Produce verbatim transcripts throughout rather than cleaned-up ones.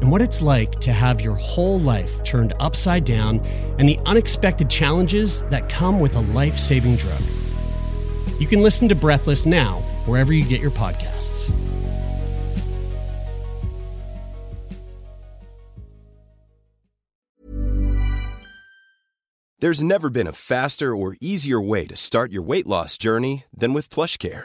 and what it's like to have your whole life turned upside down and the unexpected challenges that come with a life-saving drug. You can listen to Breathless now, wherever you get your podcasts. There's never been a faster or easier way to start your weight loss journey than with PlushCare.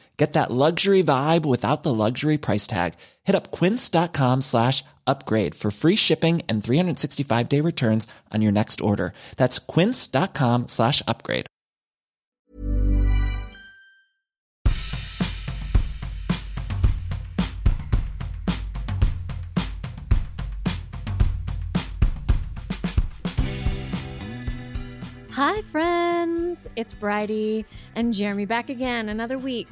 Get that luxury vibe without the luxury price tag. Hit up quince.com slash upgrade for free shipping and three sixty-five day returns on your next order. That's quince.com slash upgrade. Hi, friends. It's Bridie and Jeremy back again another week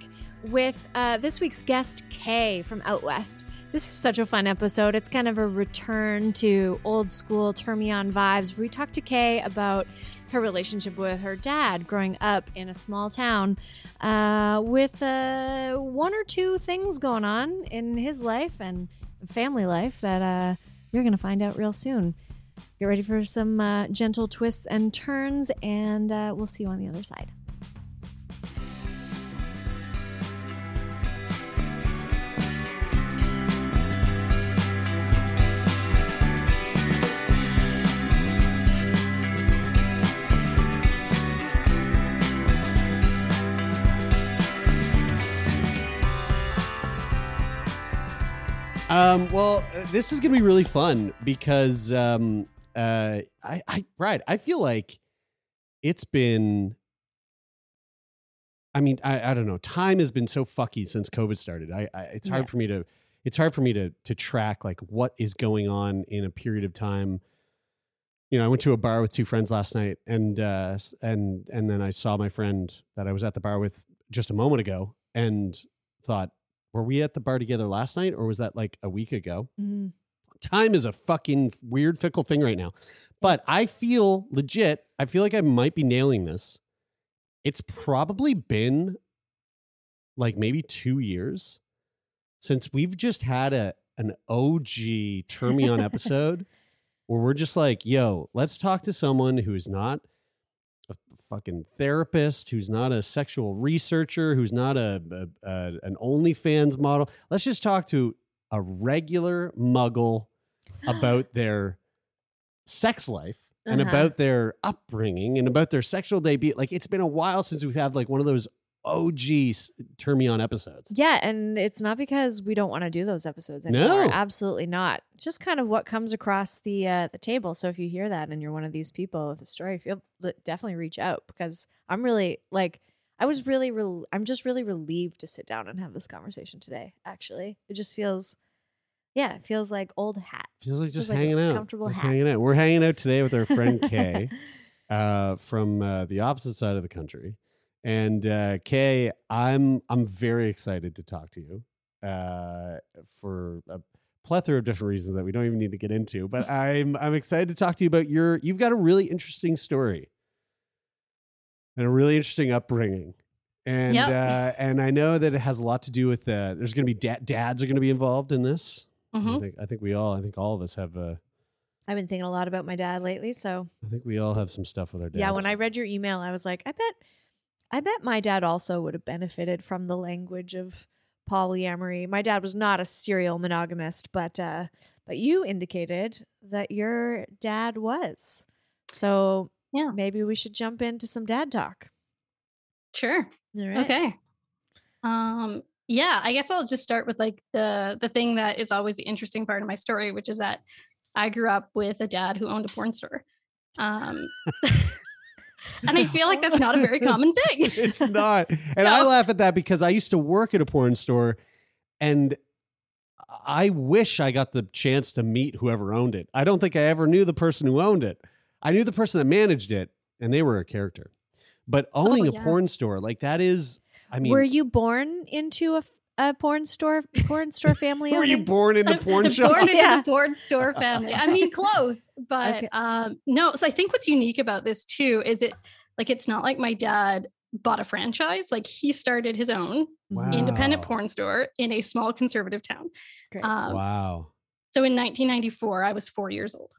with uh, this week's guest, Kay from Out West. This is such a fun episode. It's kind of a return to old school Termion vibes. We talked to Kay about her relationship with her dad growing up in a small town uh, with uh, one or two things going on in his life and family life that uh, you're going to find out real soon. Get ready for some uh, gentle twists and turns, and uh, we'll see you on the other side. Um, well, this is going to be really fun because um, uh, I, I, Brad, I feel like it's been, I mean, I, I don't know. Time has been so fucky since COVID started. I, I it's hard yeah. for me to, it's hard for me to, to track like what is going on in a period of time. You know, I went to a bar with two friends last night and, uh, and, and then I saw my friend that I was at the bar with just a moment ago and thought, were we at the bar together last night or was that like a week ago? Mm-hmm. Time is a fucking weird, fickle thing right now. But I feel legit. I feel like I might be nailing this. It's probably been like maybe two years since we've just had a an O G Termion episode where we're just like, yo, let's talk to someone who is not a fucking therapist, who's not a sexual researcher, who's not a, a, a an OnlyFans model. Let's just talk to a regular muggle about their sex life and uh-huh. about their upbringing and about their sexual debut. Like, it's been a while since we've had like one of those O G Termion episodes. Yeah, and it's not because we don't want to do those episodes anymore. No. Absolutely not. It's just kind of what comes across the uh, the table. So if you hear that and you're one of these people with a story, feel definitely reach out because I'm really like I was really rel- I'm just really relieved to sit down and have this conversation today. Actually, it just feels yeah, it feels like old hat. Feels like just, just hanging like out, comfortable just hat. Hanging out. We're hanging out today with our friend Kay. uh, from uh, the opposite side of the country. And uh, Kay, I'm I'm very excited to talk to you uh, for a plethora of different reasons that we don't even need to get into. But I'm I'm excited to talk to you about your. You've got a really interesting story and a really interesting upbringing, and yep. uh, and I know that it has a lot to do with. Uh, there's going to be da- dads are going to be involved in this. Mm-hmm. I think I think we all. I think all of us have. Uh, I've been thinking a lot about my dad lately, so I think we all have some stuff with our dads. Yeah, when I read your email, I was like, I bet. I bet my dad also would have benefited from the language of polyamory. My dad was not a serial monogamist, but uh, but you indicated that your dad was. So yeah, maybe we should jump into some dad talk. Sure. All right. Okay. Um. Yeah. I guess I'll just start with like the the thing that is always the interesting part of my story, which is that I grew up with a dad who owned a porn store. Um. And I feel like that's not a very common thing. It's not. And no. I laugh at that because I used to work at a porn store and I wish I got the chance to meet whoever owned it. I don't think I ever knew the person who owned it. I knew the person that managed it and they were a character. But owning oh, yeah. a porn store like that is, I mean. Were you born into a, a porn store, porn store family? Were you born in the porn shop? Born into yeah. the porn store family. I mean, close, but okay. um, no. So I think what's unique about this too, is it like, it's not like my dad bought a franchise. Like he started his own wow. independent porn store in a small conservative town. Um, wow. So in nineteen ninety-four, I was four years old.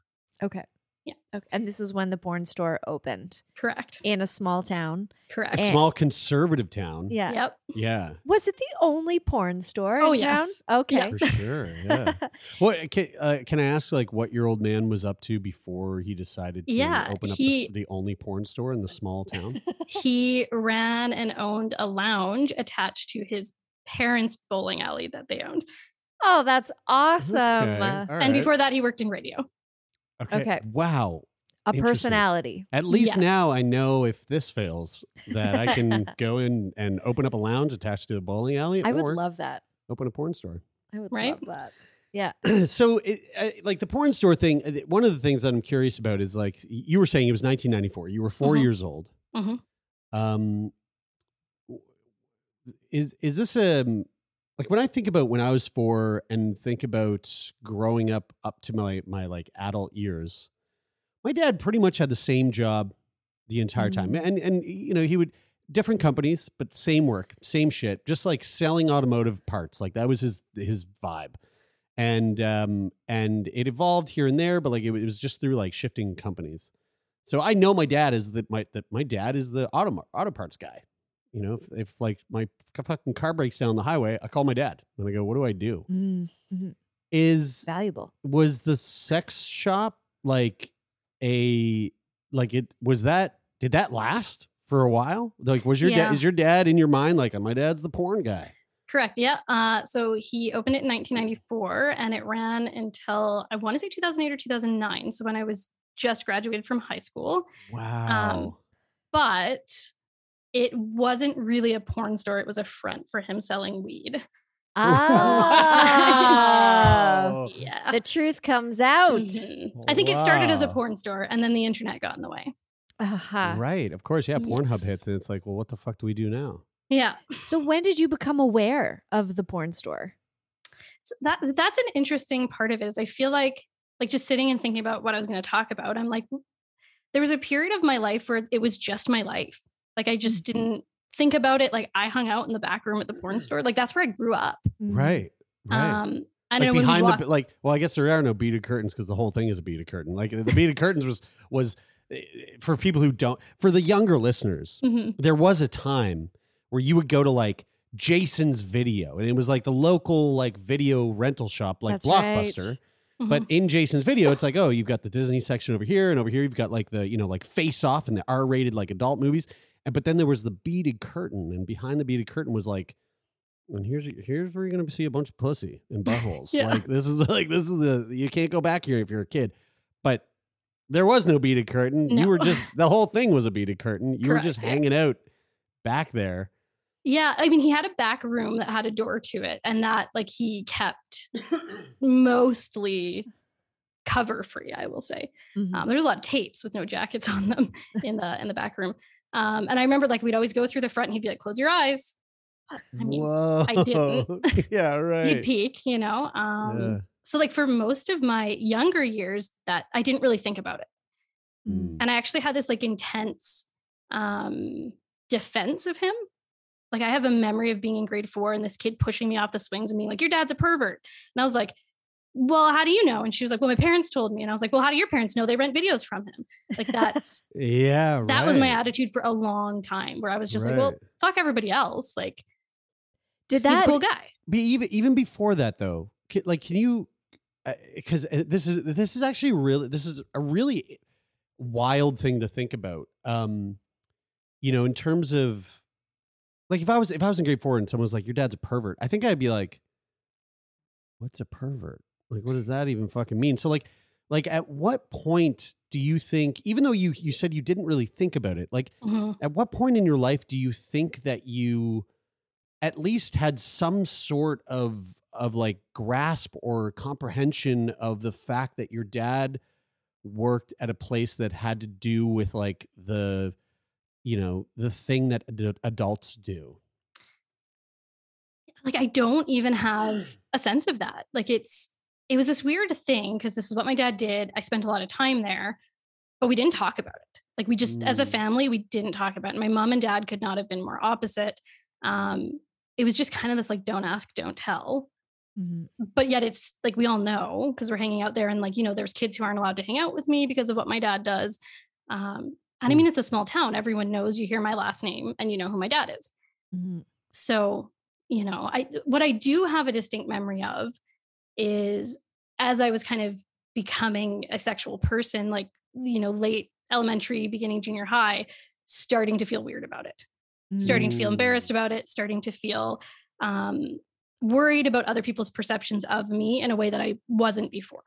Okay. Yeah. Okay. And this is when the porn store opened. Correct. In a small town. Correct. A and small conservative town. Yeah. Yep. Yeah. Was it the only porn store oh, in yes. town? Okay. Yeah. For sure. Yeah. Well, can, uh, can I ask like what your old man was up to before he decided to yeah, open up he, the, the only porn store in the small town? He ran and owned a lounge attached to his parents' bowling alley that they owned. Oh, that's awesome. Okay. Uh, right. And before that, he worked in radio. Okay. okay. Wow. A personality. At least yes. now I know if this fails that I can go in and open up a lounge attached to a bowling alley. I would love that. Open a porn store. I would right? love that. Yeah. So it, I, like the porn store thing, one of the things that I'm curious about is like you were saying it was nineteen ninety-four. You were four mm-hmm. years old. Mm-hmm. Um, is, is this a... Like when I think about when I was four and think about growing up up to my, my like adult years, my dad pretty much had the same job the entire mm-hmm. time. And, and, you know, he would different companies, but same work, same shit, just like selling automotive parts. Like that was his, his vibe. And, um, and it evolved here and there, but like it, it was just through like shifting companies. So I know my dad is the, my, that my dad is the auto, auto parts guy. You know, if, if like my fucking car breaks down on the highway, I call my dad and I go, what do I do? Mm-hmm. Is valuable. Was the sex shop like a, like it was that, did that last for a while? Like, was your yeah. dad, is your dad in your mind? Like my dad's the porn guy. Correct. Yeah. Uh, so he opened it in nineteen ninety-four and it ran until I want to say two thousand eight or two thousand nine. So when I was just graduated from high school. Wow. Um, but it wasn't really a porn store. It was a front for him selling weed. Oh, yeah. The truth comes out. Mm-hmm. I think wow. it started as a porn store and then the internet got in the way. Uh-huh. Right. Of course. Yeah. Pornhub yes. hits and it's like, well, what the fuck do we do now? Yeah. So when did you become aware of the porn store? So that that's an interesting part of it is I feel like, like just sitting and thinking about what I was going to talk about. I'm like, there was a period of my life where it was just my life. Like I just didn't think about it. Like I hung out in the back room at the porn store. Like that's where I grew up. Right. Right. Um, I like know behind walk- the like. Well, I guess there are no beaded curtains because the whole thing is a beaded curtain. Like the beaded curtains was was for people who don't. For the younger listeners, mm-hmm. there was a time where you would go to like Jason's Video, and it was like the local like video rental shop, like that's Blockbuster. Right. But in Jason's Video, it's like, oh, you've got the Disney section over here, and over here you've got like the you know like Face Off and the R-rated like adult movies. But then there was the beaded curtain, and behind the beaded curtain was like, and here's here's where you're gonna see a bunch of pussy and buttholes. yeah. Like this is like this is the you can't go back here if you're a kid. But there was no beaded curtain. No. You were just the whole thing was a beaded curtain. You Correct. were just hanging out back there. Yeah, I mean, he had a back room that had a door to it, and that like he kept mostly cover free, I will say. Mm-hmm. Um, there's a lot of tapes with no jackets on them in the in the back room. Um, and I remember, like, we'd always go through the front and he'd be like, close your eyes. I mean, Whoa. I didn't. Yeah, right. You'd peek, you know? Um, yeah. So like for most of my younger years, that I didn't really think about it. Mm. And I actually had this like intense um, defense of him. Like I have a memory of being in grade four and this kid pushing me off the swings and being like, your dad's a pervert. And I was like, well, how do you know? And she was like, well, my parents told me. And I was like, well, how do your parents know? They rent videos from him. Like that's, yeah, right. That was my attitude for a long time where I was just right. like, well, fuck everybody else. Like, did that, he's a cool guy. Be even, even before that though, can, like, can you, because uh, this is, this is actually really, this is a really wild thing to think about. Um, you know, in terms of like, if I was, if I was in grade four and someone was like, your dad's a pervert, I think I'd be like, what's a pervert? Like, what does that even fucking mean? So like, like at what point do you think, even though you, you said you didn't really think about it, like mm-hmm. at what point in your life do you think that you at least had some sort of, of like grasp or comprehension of the fact that your dad worked at a place that had to do with like the, you know, the thing that ad- adults do? Like, I don't even have a sense of that. Like it's, it was this weird thing because this is what my dad did. I spent a lot of time there, but we didn't talk about it. Like we just, mm. as a family, we didn't talk about it. My mom and dad could not have been more opposite. Um, it was just kind of this like, don't ask, don't tell. Mm-hmm. But yet it's like, we all know, because we're hanging out there and like, you know, there's kids who aren't allowed to hang out with me because of what my dad does. Um, and mm. I mean, it's a small town. Everyone knows, you hear my last name and you know who my dad is. Mm-hmm. So, you know, I, what I do have a distinct memory of is as I was kind of becoming a sexual person, like, you know, late elementary, beginning junior high, starting to feel weird about it, mm. starting to feel embarrassed about it, starting to feel um, worried about other people's perceptions of me in a way that I wasn't before.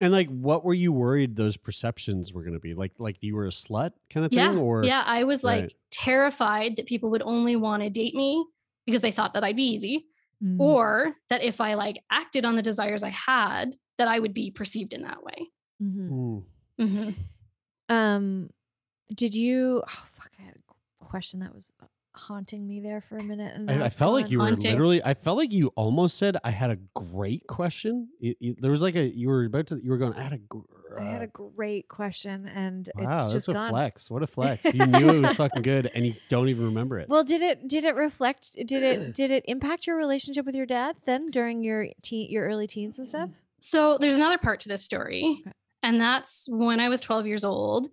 And like, what were you worried those perceptions were going to be? Like, like you were a slut kind of thing? Yeah, or yeah, I was like right. terrified that people would only want to date me because they thought that I'd be easy, mm. or that if I like acted on the desires I had, that I would be perceived in that way. Mm-hmm. Mm-hmm. Um, did you? Oh fuck! I had a question that was haunting me there for a minute. And I, I felt like you were haunting. Literally. I felt like you almost said I had a great question. You, you, there was like a you were about to you were going. I had a. Gr- I had a great question, and wow, it's just that's a gone. Flex. What a flex! You knew it was fucking good, and you don't even remember it. Well, did it? Did it reflect? Did it? Did it impact your relationship with your dad then during your teen, your early teens and stuff? So there's another part to this story, okay. and that's when I was twelve years old.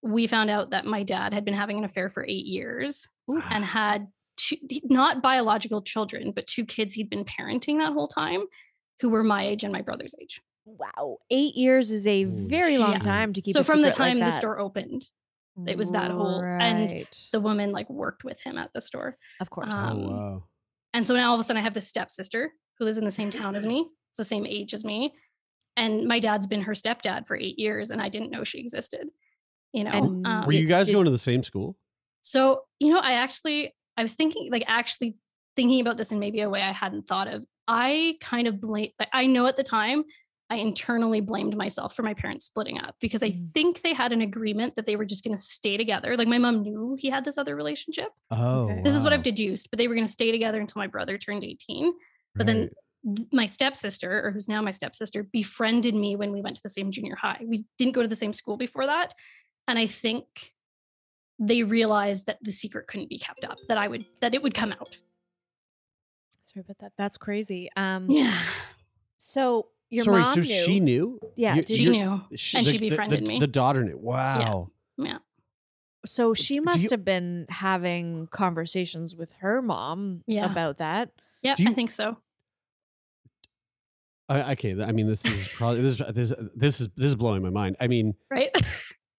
We found out that my dad had been having an affair for eight years Ooh. and had two, not biological children, but two kids he'd been parenting that whole time who were my age and my brother's age. Wow. Eight years is a very long yeah. time to keep so a secret. So from the time like the store opened, it was that whole, right. and the woman like worked with him at the store. Of course. Um, oh, wow. And so now all of a sudden I have this stepsister who lives in the same town as me. It's the same age as me. And my dad's been her stepdad for eight years and I didn't know she existed. You know, and um, were you guys did, going to the same school? So, you know, I actually, I was thinking, like actually thinking about this in maybe a way I hadn't thought of. I kind of blame, I know at the time, I internally blamed myself for my parents splitting up because I mm. think they had an agreement that they were just going to stay together. Like my mom knew he had this other relationship. Oh, okay. This wow. is what I've deduced, but they were going to stay together until my brother turned eighteen. Right. But then my stepsister, or who's now my stepsister, befriended me when we went to the same junior high. We didn't go to the same school before that. And I think they realized that the secret couldn't be kept up, that I would, that it would come out. Sorry about that. That's crazy. Um, yeah. So your Sorry, mom so knew. She knew? Yeah. You, she knew. She, and the, she befriended the, me. The daughter knew. Wow. Yeah. yeah. So she must you, have been having conversations with her mom yeah. about that. Yeah, you, I think so. I, okay. I mean, this is probably, this, this, this is, this is blowing my mind. I mean. Right?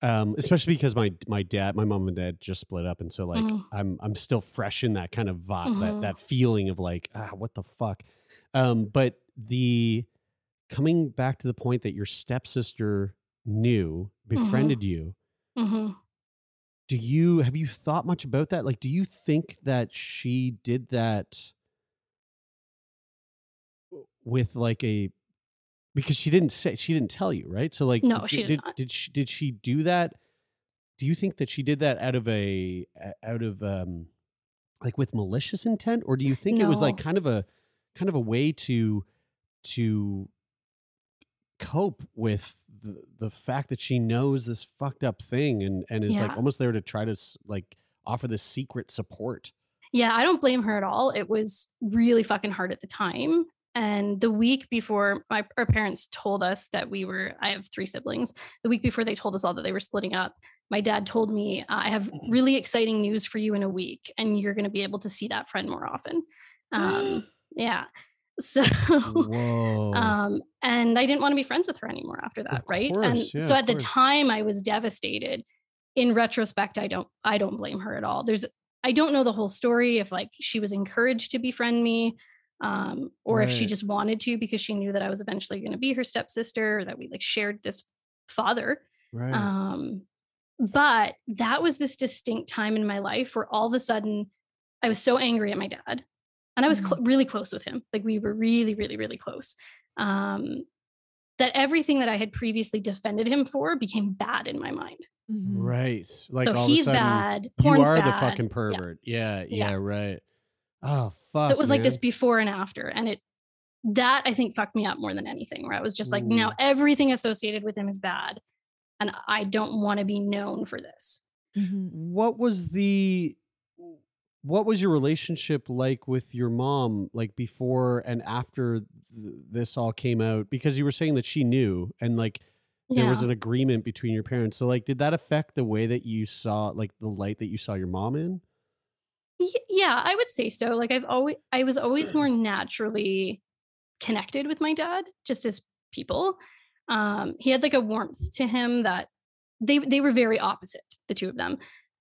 Um, especially because my my dad, my mom and dad just split up, and so like mm. I'm I'm still fresh in that kind of vibe, mm-hmm. that that feeling of like ah what the fuck. Um, but the coming back to the point that your stepsister knew befriended mm-hmm. you. Mm-hmm. Do you have you thought much about that? Like, do you think that she did that with like a Because she didn't say, she didn't tell you, right? So like, no, did, she did, did not. Did she, did she do that? Do you think that she did that out of a, out of um, like with malicious intent? Or do you think no. it was like kind of a, kind of a way to, to cope with the, the fact that she knows this fucked up thing and, and is yeah. like almost there to try to like offer this secret support? Yeah. I don't blame her at all. It was really fucking hard at the time. And the week before my our parents told us that we were, I have three siblings. The week before they told us all that they were splitting up, my dad told me, I have really exciting news for you in a week and you're going to be able to see that friend more often. Um, yeah. So, um, and I didn't want to be friends with her anymore after that. Of right. Course, and yeah, so at the course. time I was devastated. In retrospect, I don't, I don't blame her at all. There's, I don't know the whole story if like she was encouraged to befriend me. Um, or right. if she just wanted to, because she knew that I was eventually going to be her stepsister, or that we like shared this father. Right. Um, but that was this distinct time in my life where all of a sudden I was so angry at my dad, and I was cl- really close with him. Like we were really, really, really close. Um, that everything that I had previously defended him for became bad in my mind. Mm-hmm. Right. Like so all he's of a sudden, bad. Porn's you are bad. The fucking pervert. Yeah. Yeah. yeah. yeah right. Oh, fuck. It was man. like this before and after. And it, that I think fucked me up more than anything, where I was just like, Ooh. now everything associated with him is bad. And I don't want to be known for this. Mm-hmm. What was the, what was your relationship like with your mom, like before and after th- this all came out? Because you were saying that she knew and like yeah. there was an agreement between your parents. So like, did that affect the way that you saw, like the light that you saw your mom in? Yeah, I would say so. Like I've always, I was always more naturally connected with my dad, just as people. Um, he had like a warmth to him that they, they were very opposite, the two of them.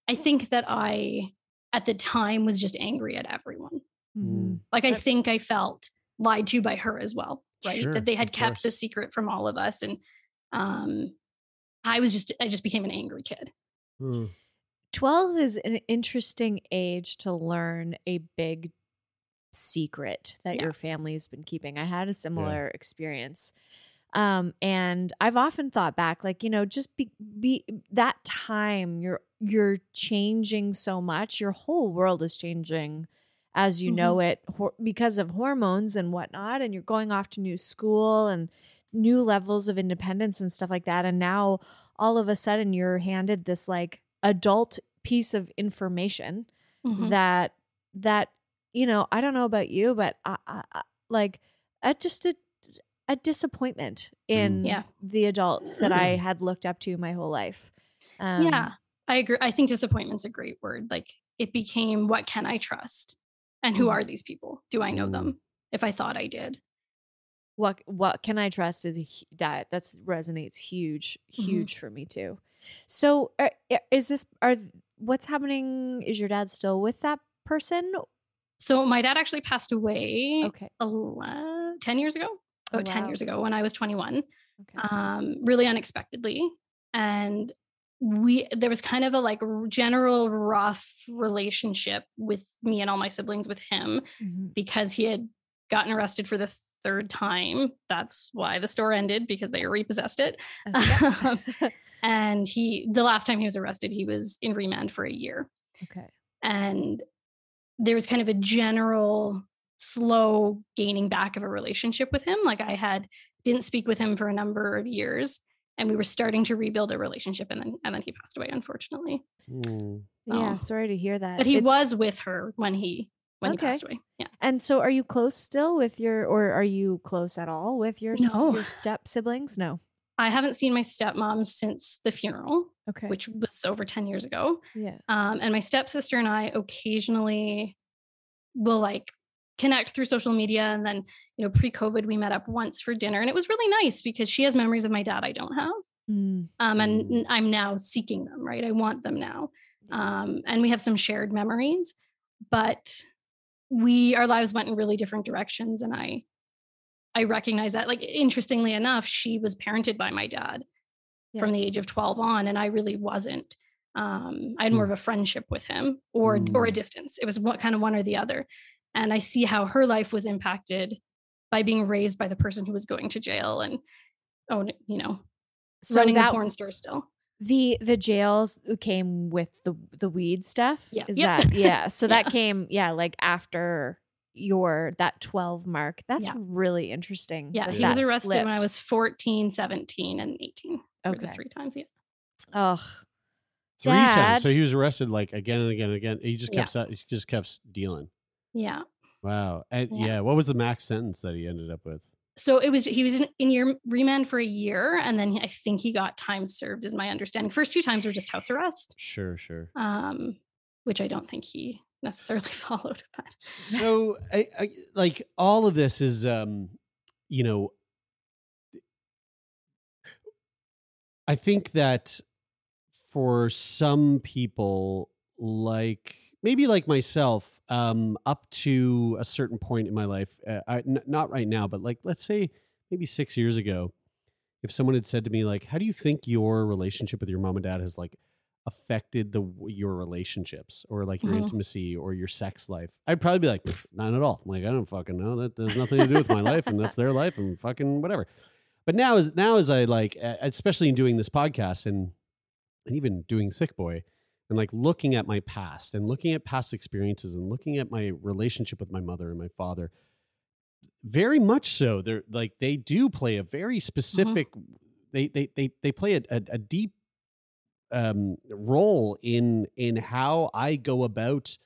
I think that I, at the time, was just angry at everyone. Mm-hmm. Like I think I felt lied to by her as well, right? Sure, that they had kept the secret from all of us. And um, I was just, I just became an angry kid. Mm. twelve is an interesting age to learn a big secret that yeah. your family's been keeping. I had a similar yeah. experience. Um, and I've often thought back, like, you know, just be, be that time you're, you're changing so much. Your whole world is changing as you mm-hmm. know it ho- because of hormones and whatnot. And you're going off to new school and new levels of independence and stuff like that. And now all of a sudden you're handed this like adult piece of information mm-hmm. that, that, you know, I don't know about you, but I, I, I, like I just a, a disappointment in yeah. the adults that I had looked up to my whole life. Um, yeah, I agree. I think disappointment's a great word. Like it became, what can I trust? And who are these people? Do I know them? If I thought I did. What, what can I trust is a, that that's resonates huge, huge mm-hmm. for me too. So uh, is this, are what's happening? Is your dad still with that person? So my dad actually passed away okay. eleven, ten years ago, oh, wow. ten years ago when I was twenty-one, okay. um, really unexpectedly. And we, there was kind of a like general rough relationship with me and all my siblings with him mm-hmm. because he had gotten arrested for the third time. That's why the store ended, because they repossessed it. Okay. And he, the last time he was arrested, he was in remand for a year. Okay. And there was kind of a general slow gaining back of a relationship with him. Like I had, didn't speak with him for a number of years, and we were starting to rebuild a relationship. And then, and then he passed away, unfortunately. Mm. So, yeah. Sorry to hear that. But he it's... was with her when he, when okay. he passed away. Yeah. And so are you close still with your, or are you close at all with your, no. your step siblings? No. I haven't seen my stepmom since the funeral, okay. which was over ten years ago. Yeah. Um, and my stepsister and I occasionally will like connect through social media. And then, you know, pre-COVID we met up once for dinner, and it was really nice because she has memories of my dad I don't have. Mm. Um, and I'm now seeking them, right? I want them now. Um, and we have some shared memories, but we, our lives went in really different directions. And I, I recognize that, like, interestingly enough, she was parented by my dad yeah. from the age of twelve on. And I really wasn't, um, I had more of a friendship with him or, mm. or a distance. It was what kind of one or the other. And I see how her life was impacted by being raised by the person who was going to jail and own, you know, so running that, the porn store still. The the jails came with the the weed stuff. Yeah. Is yep. that yeah. So yeah. that came, yeah, like after your that twelve mark. That's yeah. really interesting. Yeah. He was arrested flipped. when I was fourteen, seventeen, and eighteen. Okay. For the three times, yeah. Oh. Three Dad. times. So he was arrested like again and again and again. He just kept yeah. he just kept dealing. Yeah. Wow. And yeah. yeah, what was the max sentence that he ended up with? So it was, he was in, in your remand for a year. And then I think he got time served, is my understanding. First two times were just house arrest. Sure, sure. Um, which I don't think he necessarily followed. But. So I, I, like all of this is, um, you know, I think that for some people, like maybe like myself, um, up to a certain point in my life, uh, I, n- not right now, but like, let's say maybe six years ago, if someone had said to me, like, how do you think your relationship with your mom and dad has like affected the, your relationships or like your mm-hmm. intimacy or your sex life? I'd probably be like, not at all. Like, I don't fucking know. That has nothing to do with my life, and that's their life and fucking whatever. But now as, now as I like, especially in doing this podcast and, and even doing Sick Boy, and like looking at my past and looking at past experiences and looking at my relationship with my mother and my father, very much so. They're like, they do play a very specific, mm-hmm. they, they, they, they play a, a, a deep um, role in, in how I go about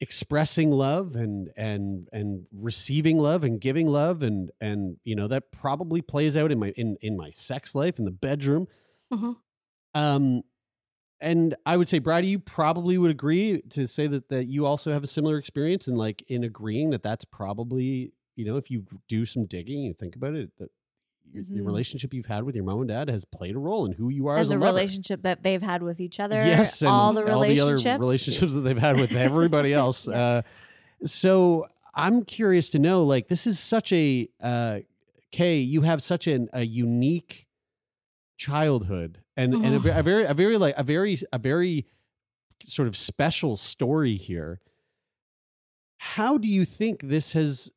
expressing love and, and, and receiving love and giving love. And, and, you know, that probably plays out in my, in, in my sex life, in the bedroom. Mm-hmm. Um, And I would say, Brady, you probably would agree to say that, that you also have a similar experience, and like in agreeing that that's probably, you know, if you do some digging, you think about it, that mm-hmm. your, the relationship you've had with your mom and dad has played a role in who you are and as a lover. The relationship that they've had with each other. Yes. And all the relationships. All the other relationships that they've had with everybody else. yeah. Uh, so I'm curious to know, like, this is such a, uh, Kay, you have such an, a unique childhood. And oh. and a, a very a very like a very a very sort of special story here. How do you think this has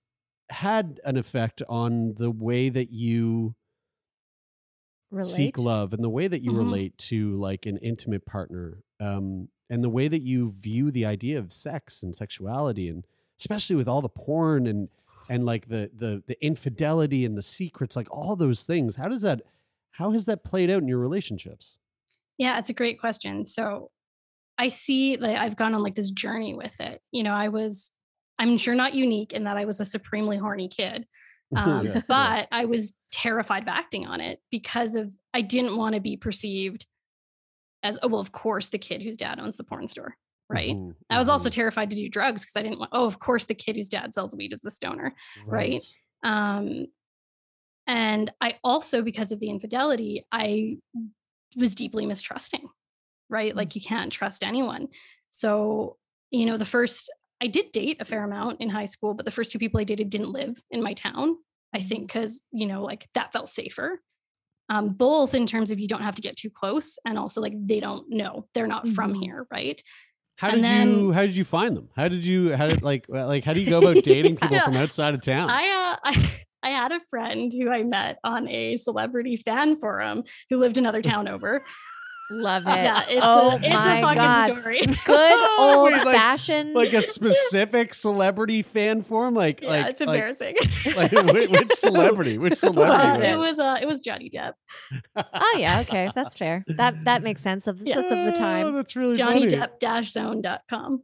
had an effect on the way that you relate? Seek love and the way that you mm-hmm. relate to like an intimate partner, um, and the way that you view the idea of sex and sexuality, and especially with all the porn and and like the the the infidelity and the secrets, like all those things? How does that? How has that played out in your relationships? Yeah, it's a great question. So I see that I've gone on like this journey with it. You know, I was, I'm sure not unique in that I was a supremely horny kid, um, yeah, but yeah. I was terrified of acting on it because of, I didn't want to be perceived as, oh, well, of course the kid whose dad owns the porn store. Right. Mm-hmm. I was also terrified to do drugs because I didn't want, oh, of course the kid whose dad sells weed is the stoner. Right. right? Um, And I also, because of the infidelity, I was deeply mistrusting, right? Like you can't trust anyone. So, you know, the first, I did date a fair amount in high school, but the first two people I dated didn't live in my town, I think, because, you know, like that felt safer. Um, both in terms of you don't have to get too close, and also like they don't know, they're not mm-hmm. from here, right? How did then, you, how did you find them? How did you, how did like, like, how do you go about dating people yeah. from outside of town? I, uh, I, I had a friend who I met on a celebrity fan forum who lived another town over. Love it. Yeah, it's oh a, it's a fucking God. story. Good old Wait, like, fashioned. Like a specific celebrity fan forum? Like, yeah, like it's like, embarrassing. Like, which, which celebrity? Which celebrity? Uh, it was uh, it was Johnny Depp. Oh, yeah. Okay. That's fair. That that makes sense of the, yeah, sense of the time. Oh, that's really Johnny funny. Johnny Depp dash zone dot com.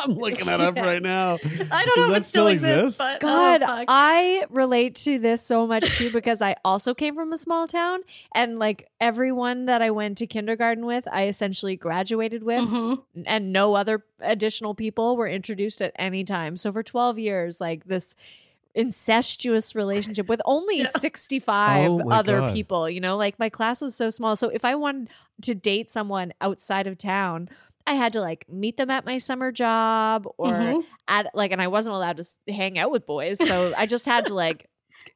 I'm looking that up yeah. right now. I don't know Does if it still exists. exists but, God, oh, I relate to this so much too, because I also came from a small town, and like everyone that I went to kindergarten with, I essentially graduated with, mm-hmm. and no other additional people were introduced at any time. So for twelve years, like this incestuous relationship with only yeah. sixty-five oh other God. people, you know, like my class was so small. So if I wanted to date someone outside of town, I had to like meet them at my summer job or mm-hmm. at like, and I wasn't allowed to hang out with boys. So I just had to like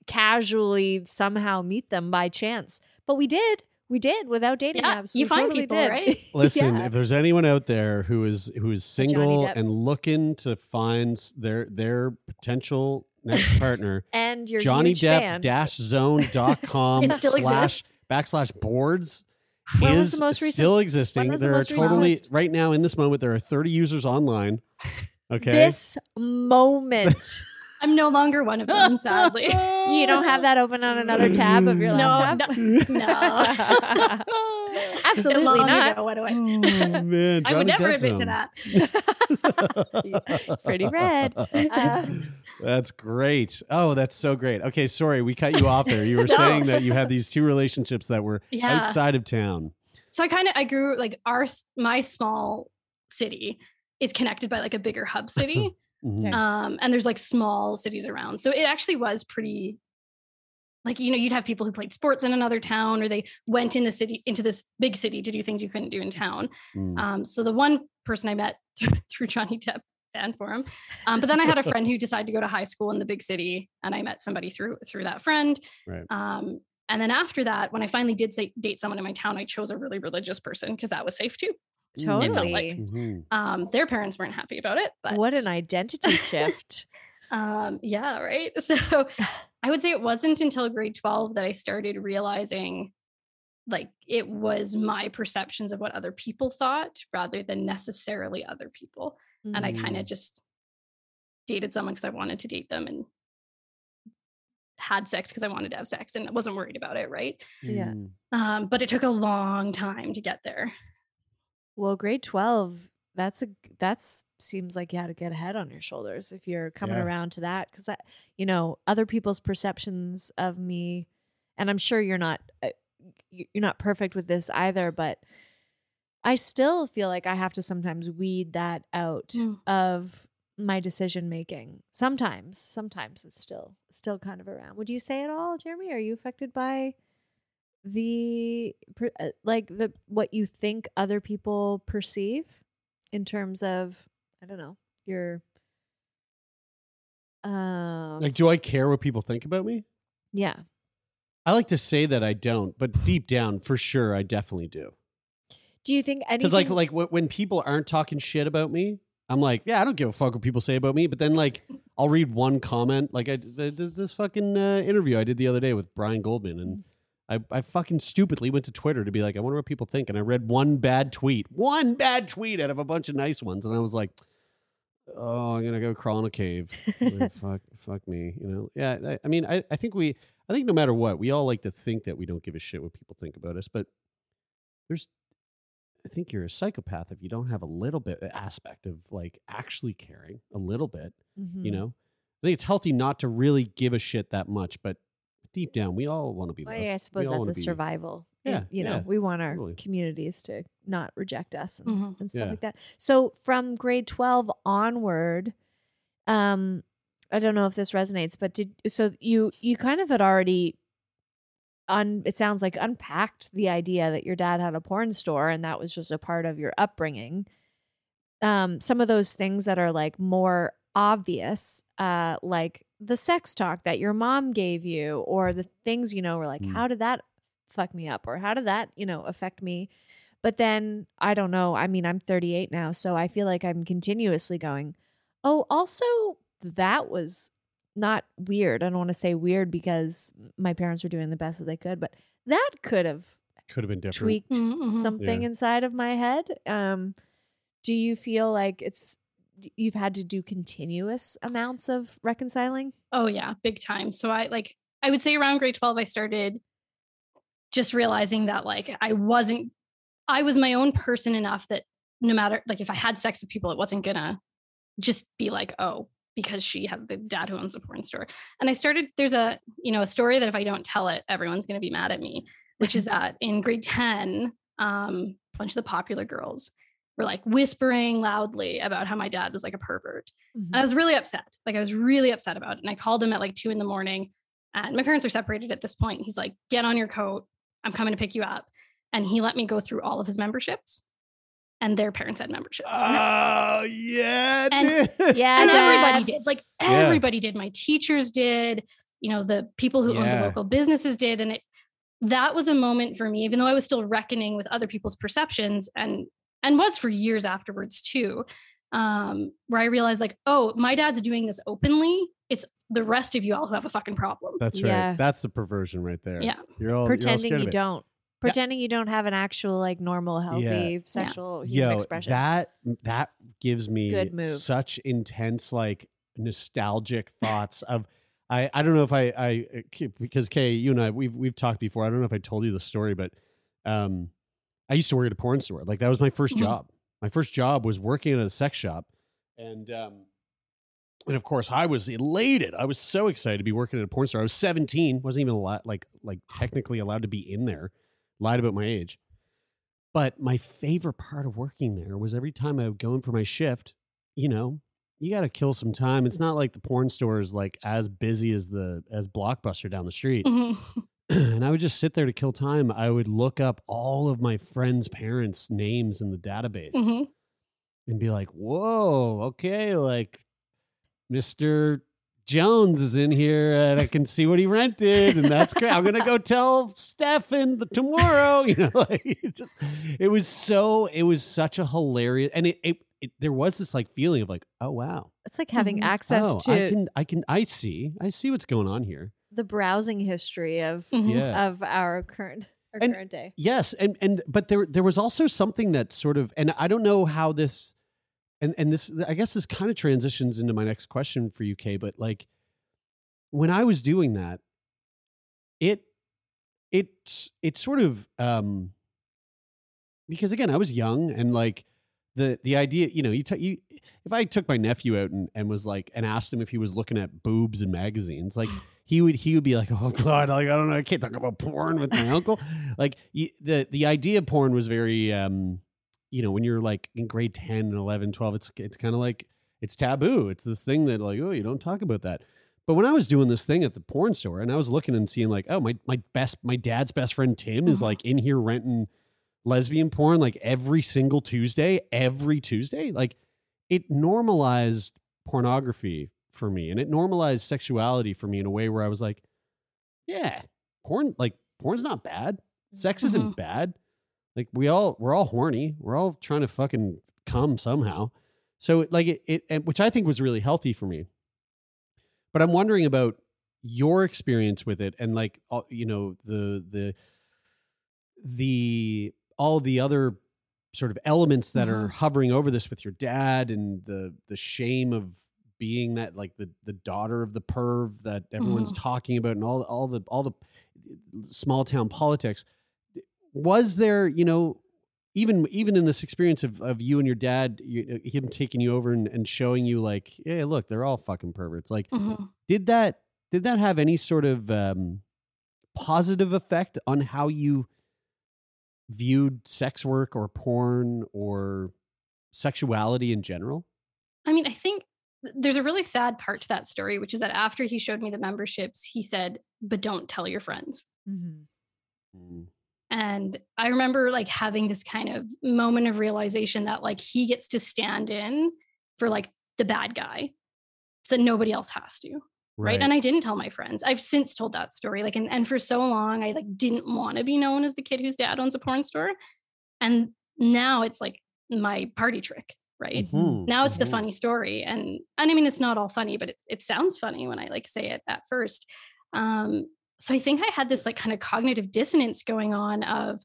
casually somehow meet them by chance, but we did. We did without dating yeah, apps. You we find totally people, did. Right? Listen, yeah. if there's anyone out there who is who is single and looking to find their their potential next partner, and you're Johnny Depp dash zone dot com slash backslash boards when is the most still recent? Existing. There the are totally recent? Right now in this moment. There are thirty users online. Okay, this moment. I'm no longer one of them, sadly. You don't have that open on another tab of your laptop? No. No. Absolutely not. Ago, what do I? Oh, man, I would never admit to that. Pretty red. Uh, that's great. Oh, that's so great. Okay, sorry. We cut you off there. You were no. saying that you had these two relationships that were yeah. outside of town. So I kind of, I grew like our, my small city is connected by like a bigger hub city. Okay. Um, and there's like small cities around. So it actually was pretty like, you know, you'd have people who played sports in another town or they went in the city into this big city to do things you couldn't do in town. Mm. Um, so the one person I met th- through Johnny Depp fan forum, um, but then I had a friend who decided to go to high school in the big city and I met somebody through, through that friend. Right. Um, and then after that, when I finally did say date someone in my town, I chose a really religious person because that was safe too. Totally. It felt like. Mm-hmm. Um, their parents weren't happy about it. But what an identity shift. Um, yeah, right. So I would say it wasn't until grade twelve that I started realizing like it was my perceptions of what other people thought rather than necessarily other people. Mm-hmm. And I kind of just dated someone because I wanted to date them and had sex because I wanted to have sex and I wasn't worried about it. Right. Yeah. Um, but it took a long time to get there. Well, grade twelve, that's a that's seems like you had to get a head on your shoulders if you're coming yeah. around to that. Because, you know, other people's perceptions of me, and I'm sure you're not you're not perfect with this either, but I still feel like I have to sometimes weed that out mm. of my decision making. Sometimes, sometimes it's still still kind of around. Would you say at all, Jeremy? Are you affected by the like the what you think other people perceive in terms of I don't know your um like do I care what people think about me? Yeah, I like to say that I don't, but deep down for sure I definitely do. Do you think anything? Because like like when people aren't talking shit about me, I'm like, yeah, I don't give a fuck what people say about me. But then like I'll read one comment, like I did this fucking uh, interview I did the other day with Brian Goldman and. I, I fucking stupidly went to Twitter to be like, I wonder what people think. And I read one bad tweet, one bad tweet out of a bunch of nice ones. And I was like, oh, I'm going to go crawl in a cave. fuck, fuck me. You know? Yeah. I, I mean, I, I think we, I think no matter what, we all like to think that we don't give a shit what people think about us, but there's, I think you're a psychopath if you don't have a little bit aspect of like actually caring a little bit, mm-hmm. you know, I think it's healthy not to really give a shit that much, but deep down, we all want to be loved. Well, yeah, I suppose that's a survival. Be... Yeah, you know, yeah, we want our totally. communities to not reject us and, mm-hmm. and stuff yeah. like that. So from grade twelve onward, um, I don't know if this resonates, but did so you you kind of had already, un, it sounds like unpacked the idea that your dad had a porn store and that was just a part of your upbringing. Um, some of those things that are like more obvious, uh, like the sex talk that your mom gave you or the things, you know, were like, mm. how did that fuck me up? Or how did that, you know, affect me? But then I don't know. I mean, I'm thirty-eight now, so I feel like I'm continuously going, oh, also that was not weird. I don't want to say weird because my parents were doing the best that they could, but that could have could have been different. tweaked mm-hmm. something yeah. inside of my head. Um, do you feel like it's, you've had to do continuous amounts of reconciling? Oh yeah, big time. So I like, I would say around grade twelve, I started just realizing that like, I wasn't, I was my own person enough that no matter, like if I had sex with people, it wasn't gonna just be like, oh, because she has the dad who owns a porn store. And I started, there's a, you know, a story that if I don't tell it, everyone's going to be mad at me, which is that in grade ten, um, a bunch of the popular girls were like whispering loudly about how my dad was like a pervert. Mm-hmm. And I was really upset. Like I was really upset about it. And I called him at like two in the morning and my parents are separated at this point. He's like, get on your coat. I'm coming to pick you up. And he let me go through all of his memberships and their parents had memberships. Oh and yeah. And, yeah. And everybody did like everybody yeah. did. My teachers did, you know, the people who yeah. owned the local businesses did. And it, that was a moment for me, even though I was still reckoning with other people's perceptions and and was for years afterwards too, um, where I realized like, oh, my dad's doing this openly. It's the rest of you all who have a fucking problem. That's right. Yeah. That's the perversion right there. Yeah. You're all pretending you're all you don't. Pretending you don't have an actual like normal, healthy yeah. sexual yeah. human Yo, expression. That that gives me such intense like nostalgic thoughts of I, I don't know if I, I because Kay, you and I we've we've talked before. I don't know if I told you the story, but um, I used to work at a porn store. Like that was my first mm-hmm. job. My first job was working at a sex shop, and um, and of course I was elated. I was so excited to be working at a porn store. I was seventeen, wasn't even allowed, like like technically allowed to be in there. Lied about my age. But my favorite part of working there was every time I would go in for my shift, you know, you got to kill some time. It's not like the porn store is like as busy as the as Blockbuster down the street. Mm-hmm. And I would just sit there to kill time. I would look up all of my friends' parents' names in the database mm-hmm. and be like, whoa, okay, like Mister Jones is in here and I can see what he rented and that's great. I'm going to go tell Stefan the tomorrow, you know, like it just, it was so, it was such a hilarious, and it, it, it there was this like feeling of like, oh, wow. It's like having mm-hmm. access oh, to, I can, I can, I see, I see what's going on here. The browsing history of, mm-hmm. yeah. of our current, our and, current day. Yes. And, and, but there, there was also something that sort of, and I don't know how this, And and this, I guess this kind of transitions into my next question for you, Kay, but like when I was doing that, it, it, it sort of, um, because again, I was young and like the, the idea, you know, you, t- you if I took my nephew out and, and was like, and asked him if he was looking at boobs and magazines, like he would, he would be like, oh God, like, I don't know. I can't talk about porn with my uncle. Like the, the idea of porn was very, um, you know, when you're like in grade ten and eleven, twelve, it's, it's kind of like, it's taboo. It's this thing that like, oh, you don't talk about that. But when I was doing this thing at the porn store and I was looking and seeing like, oh, my, my best, my dad's best friend, Tim, is like in here renting lesbian porn, like every single Tuesday, every Tuesday, like it normalized pornography for me. And it normalized sexuality for me in a way where I was like, yeah, porn, like porn's not bad. Sex mm-hmm. isn't bad. Like we all, we're all horny. We're all trying to fucking come somehow. So like it, it, and which I think was really healthy for me, but I'm wondering about your experience with it. And like, you know, the, the, the, all the other sort of elements that mm-hmm. are hovering over this with your dad and the, the shame of being that, like the, the daughter of the perv that everyone's mm-hmm. talking about and all, all the, all the small town politics. Was there, you know, even even in this experience of, of you and your dad, you, him taking you over and, and showing you like, hey, look, they're all fucking perverts. Like, mm-hmm. did that did that have any sort of um, positive effect on how you viewed sex work or porn or sexuality in general? I mean, I think there's a really sad part to that story, which is that after he showed me the memberships, he said, but don't tell your friends. Mm-hmm. Mm. And I remember like having this kind of moment of realization that like he gets to stand in for like the bad guy. So nobody else has to. Right. right? And I didn't tell my friends. I've since told that story. Like, and, and for so long, I like didn't want to be known as the kid whose dad owns a porn store. And now it's like my party trick, right? Mm-hmm. Now it's mm-hmm. the funny story. And, and I mean, it's not all funny, but it, it sounds funny when I like say it at first. Um, So I think I had this like kind of cognitive dissonance going on of,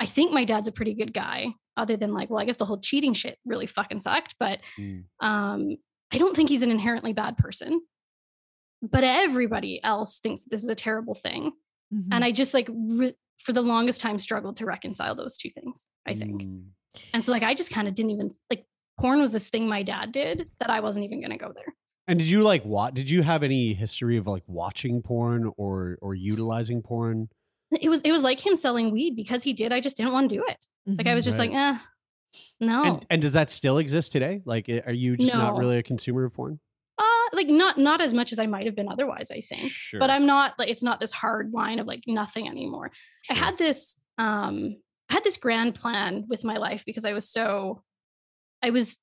I think my dad's a pretty good guy other than like, well, I guess the whole cheating shit really fucking sucked, but mm. um, I don't think he's an inherently bad person, but everybody else thinks this is a terrible thing. Mm-hmm. And I just like, re- for the longest time struggled to reconcile those two things, I think. Mm. And so like, I just kind of didn't even like porn was this thing my dad did that I wasn't even going to go there. And did you like what, did you have any history of like watching porn or, or utilizing porn? It was, it was like him selling weed because he did. I just didn't want to do it. Mm-hmm. Like I was just right. like, eh, no. And, and does that still exist today? Like, are you just no. not really a consumer of porn? Uh, like not, not as much as I might've been otherwise, I think, sure. but I'm not like, it's not this hard line of like nothing anymore. Sure. I had this, um, I had this grand plan with my life because I was so, I was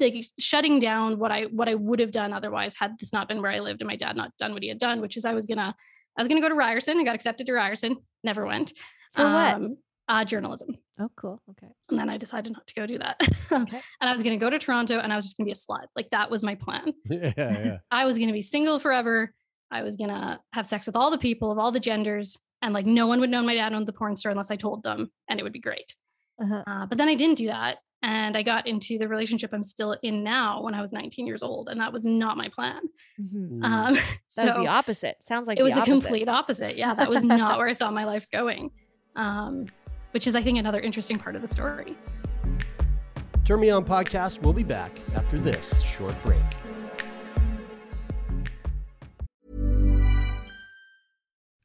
like shutting down what I, what I would have done otherwise had this not been where I lived and my dad not done what he had done, which is I was going to I was going to go to Ryerson. I got accepted to Ryerson. Never went. For what? Um, uh, journalism. Oh, cool. Okay. And then I decided not to go do that. Okay. And I was going to go to Toronto and I was just going to be a slut. Like that was my plan. Yeah, yeah. I was going to be single forever. I was going to have sex with all the people of all the genders. And like, no one would know my dad owned the porn store unless I told them, and it would be great. Uh-huh. Uh, but then I didn't do that. And I got into the relationship I'm still in now when I was nineteen years old. And that was not my plan. Mm-hmm. Um, that so was the opposite. Sounds like it was the, the complete opposite. Yeah. That was not where I saw my life going. Um, which is, I think, another interesting part of the story. Termion Podcast will be back after this short break.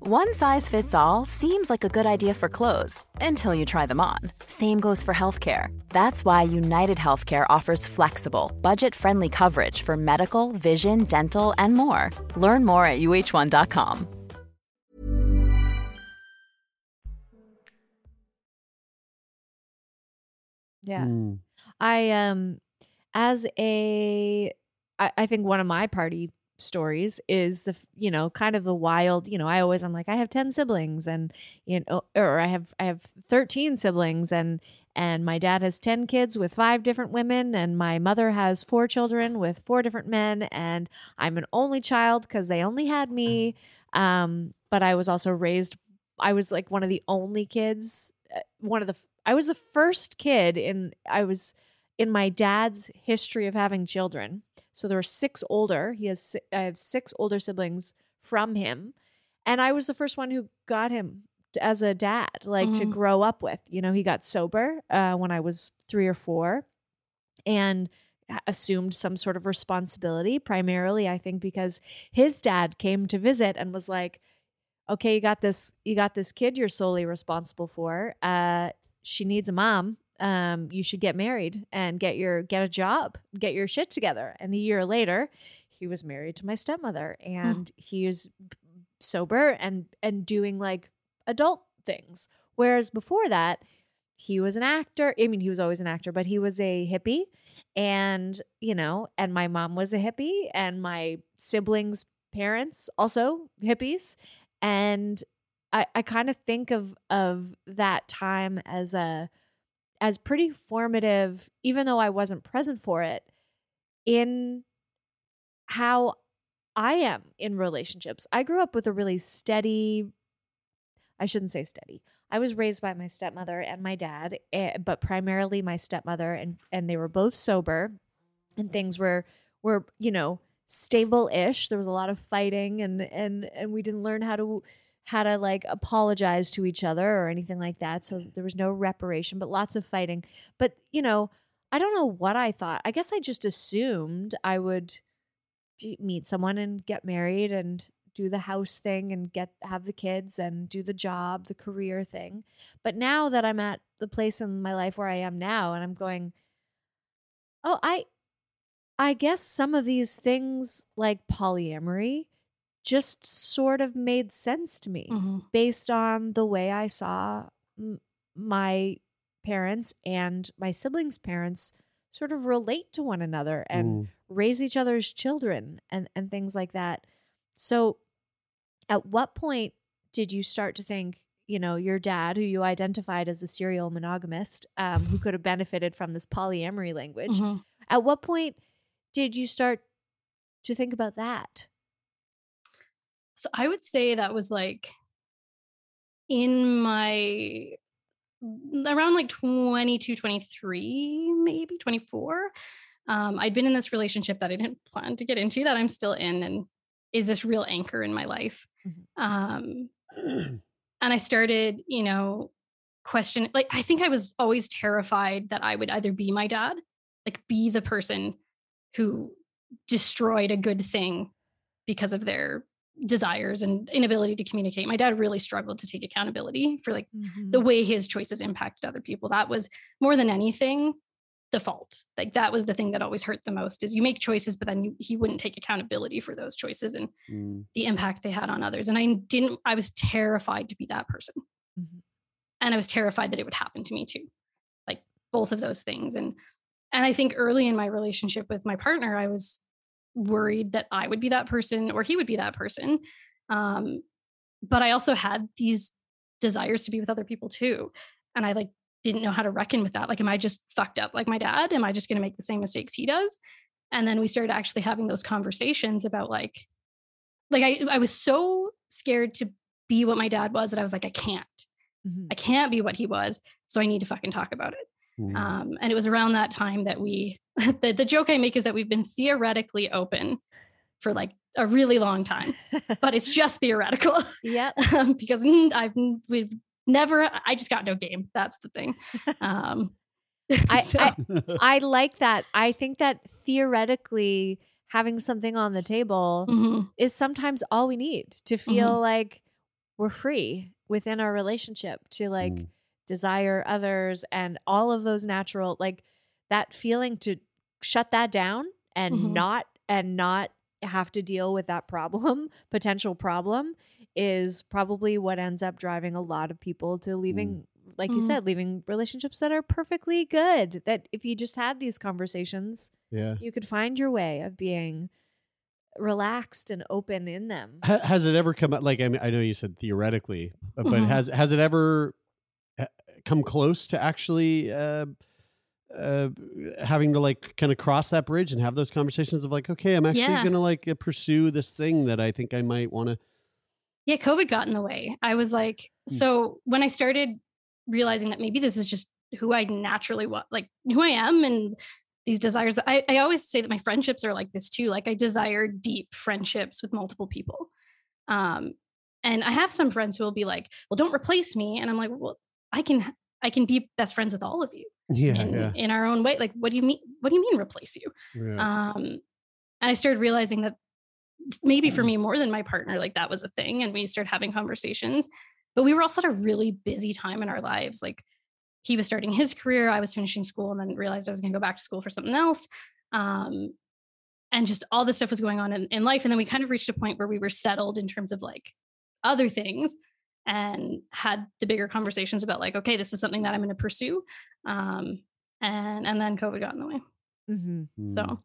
One size fits all seems like a good idea for clothes until you try them on. Same goes for healthcare. That's why United Healthcare offers flexible, budget-friendly coverage for medical, vision, dental, and more. Learn more at U H one dot com. Yeah. Mm. I, um, as a, I, I think one of my party stories is the, you know, kind of the wild, you know, I always, I'm like, I have ten siblings and, you know, or I have, I have thirteen siblings and, and my dad has ten kids with five different women. And my mother has four children with four different men. And I'm an only child 'cause they only had me. Um, but I was also raised, I was like one of the only kids. One of the, I was the first kid in, I was in my dad's history of having children. So there were six older. He has I have six older siblings from him. And I was the first one who got him as a dad, like mm-hmm. to grow up with. You know, he got sober uh, when I was three or four and assumed some sort of responsibility, primarily, I think, because his dad came to visit and was like, okay, you got this, you got this kid you're solely responsible for. Uh, she needs a mom. Um, you should get married and get your, get a job, get your shit together. And a year later, he was married to my stepmother and mm. he is sober and, and doing like adult things. Whereas before that, he was an actor. I mean, he was always an actor, but he was a hippie and, you know, and my mom was a hippie and my siblings' parents also hippies. And I, I kind of think of, of that time as a, as pretty formative, even though I wasn't present for it, in how I am in relationships. I grew up with a really steady, I shouldn't say steady. I was raised by my stepmother and my dad, but primarily my stepmother, and, and they were both sober and things were, were, you know, stable-ish. There was a lot of fighting and, and, and we didn't learn how to, how to like apologize to each other or anything like that. So there was no reparation, but lots of fighting. But, you know, I don't know what I thought. I guess I just assumed I would meet someone and get married and do the house thing and get, have the kids and do the job, the career thing. But now that I'm at the place in my life where I am now and I'm going, oh, I, I guess some of these things like polyamory just sort of made sense to me mm-hmm. based on the way I saw m- my parents and my siblings' parents sort of relate to one another and mm. raise each other's children and, and things like that. So at what point did you start to think, you know, your dad, who you identified as a serial monogamist, um, who could have benefited from this polyamory language, mm-hmm. at what point did you start to think about that? So I would say that was like in my around like twenty-two, twenty-three, maybe twenty-four. Um, I'd been in this relationship that I didn't plan to get into that I'm still in. And is this real anchor in my life? Mm-hmm. Um, and I started, you know, question, like, I think I was always terrified that I would either be my dad, like be the person who destroyed a good thing because of their desires and inability to communicate. My dad really struggled to take accountability for like mm-hmm. the way his choices impacted other people. That was more than anything the fault. Like that was the thing that always hurt the most, is you make choices, but then you, he wouldn't take accountability for those choices and mm. the impact they had on others. And I didn't, I was terrified to be that person. Mm-hmm. And I was terrified that it would happen to me too. Like both of those things. And, and I think early in my relationship with my partner, I was worried that I would be that person or he would be that person. Um, but I also had these desires to be with other people too. And I like, didn't know how to reckon with that. Like, am I just fucked up like my dad? Am I just going to make the same mistakes he does? And then we started actually having those conversations about like, like I, I was so scared to be what my dad was that I was like, I can't, mm-hmm. I can't be what he was. So I need to fucking talk about it. Mm-hmm. Um, and it was around that time that we, the, the joke I make is that we've been theoretically open for like a really long time, but it's just theoretical. Yeah. um, because I've, we've never, I just got no game. That's the thing. Um, I, so. I, I like that. I think that theoretically having something on the table mm-hmm. is sometimes all we need to feel mm-hmm. like we're free within our relationship to like mm. desire others and all of those natural, like that feeling to shut that down and mm-hmm. not, and not have to deal with that problem, potential problem, is probably what ends up driving a lot of people to leaving, mm. like mm-hmm. you said, leaving relationships that are perfectly good. That if you just had these conversations, yeah. you could find your way of being relaxed and open in them. Ha- has it ever come up? Like, I mean, I know you said theoretically, but mm-hmm. has, has it ever come close to actually, uh, uh having to like kind of cross that bridge and have those conversations of like, okay, I'm actually yeah. gonna like pursue this thing that I think I might want to. Yeah, COVID got in the way. I was like, mm. so when I started realizing that maybe this is just who I naturally want, like who I am and these desires, I, I always say that my friendships are like this too. Like I desire deep friendships with multiple people. Um, and I have some friends who will be like, well, don't replace me. And I'm like, well, I can, I can be best friends with all of you. Yeah, in, yeah. in our own way. Like, what do you mean? What do you mean replace you? Yeah. Um, and I started realizing that maybe for me more than my partner, like that was a thing. And we started having conversations, but we were also at a really busy time in our lives. Like he was starting his career. I was finishing school and then realized I was going to go back to school for something else. Um, and just all this stuff was going on in, in life. And then we kind of reached a point where we were settled in terms of like other things, and had the bigger conversations about like, okay, this is something that I'm going to pursue. Um, and, and then COVID got in the way. Mm-hmm. So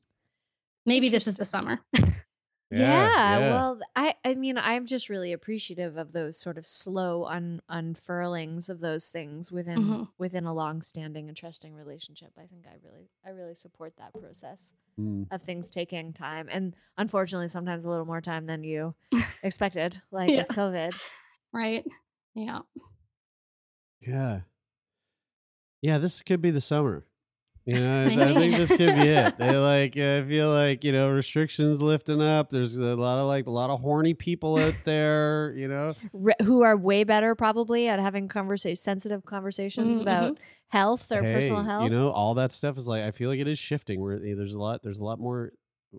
maybe this is the summer. yeah, yeah. Well, I, I mean, I'm just really appreciative of those sort of slow un, unfurlings of those things within, mm-hmm. within a long-standing and trusting relationship. I think I really, I really support that process mm. of things taking time. And unfortunately, sometimes a little more time than you expected, like yeah. with COVID. Right. Yeah. Yeah. Yeah. This could be the summer. You know, I, I think this could be it. They like, I feel like, you know, restrictions lifting up. There's a lot of like a lot of horny people out there, you know, Re- who are way better probably at having conversa- sensitive conversations mm-hmm. about health or hey, personal health. You know, all that stuff is like, I feel like it is shifting where there's a lot, there's a lot more.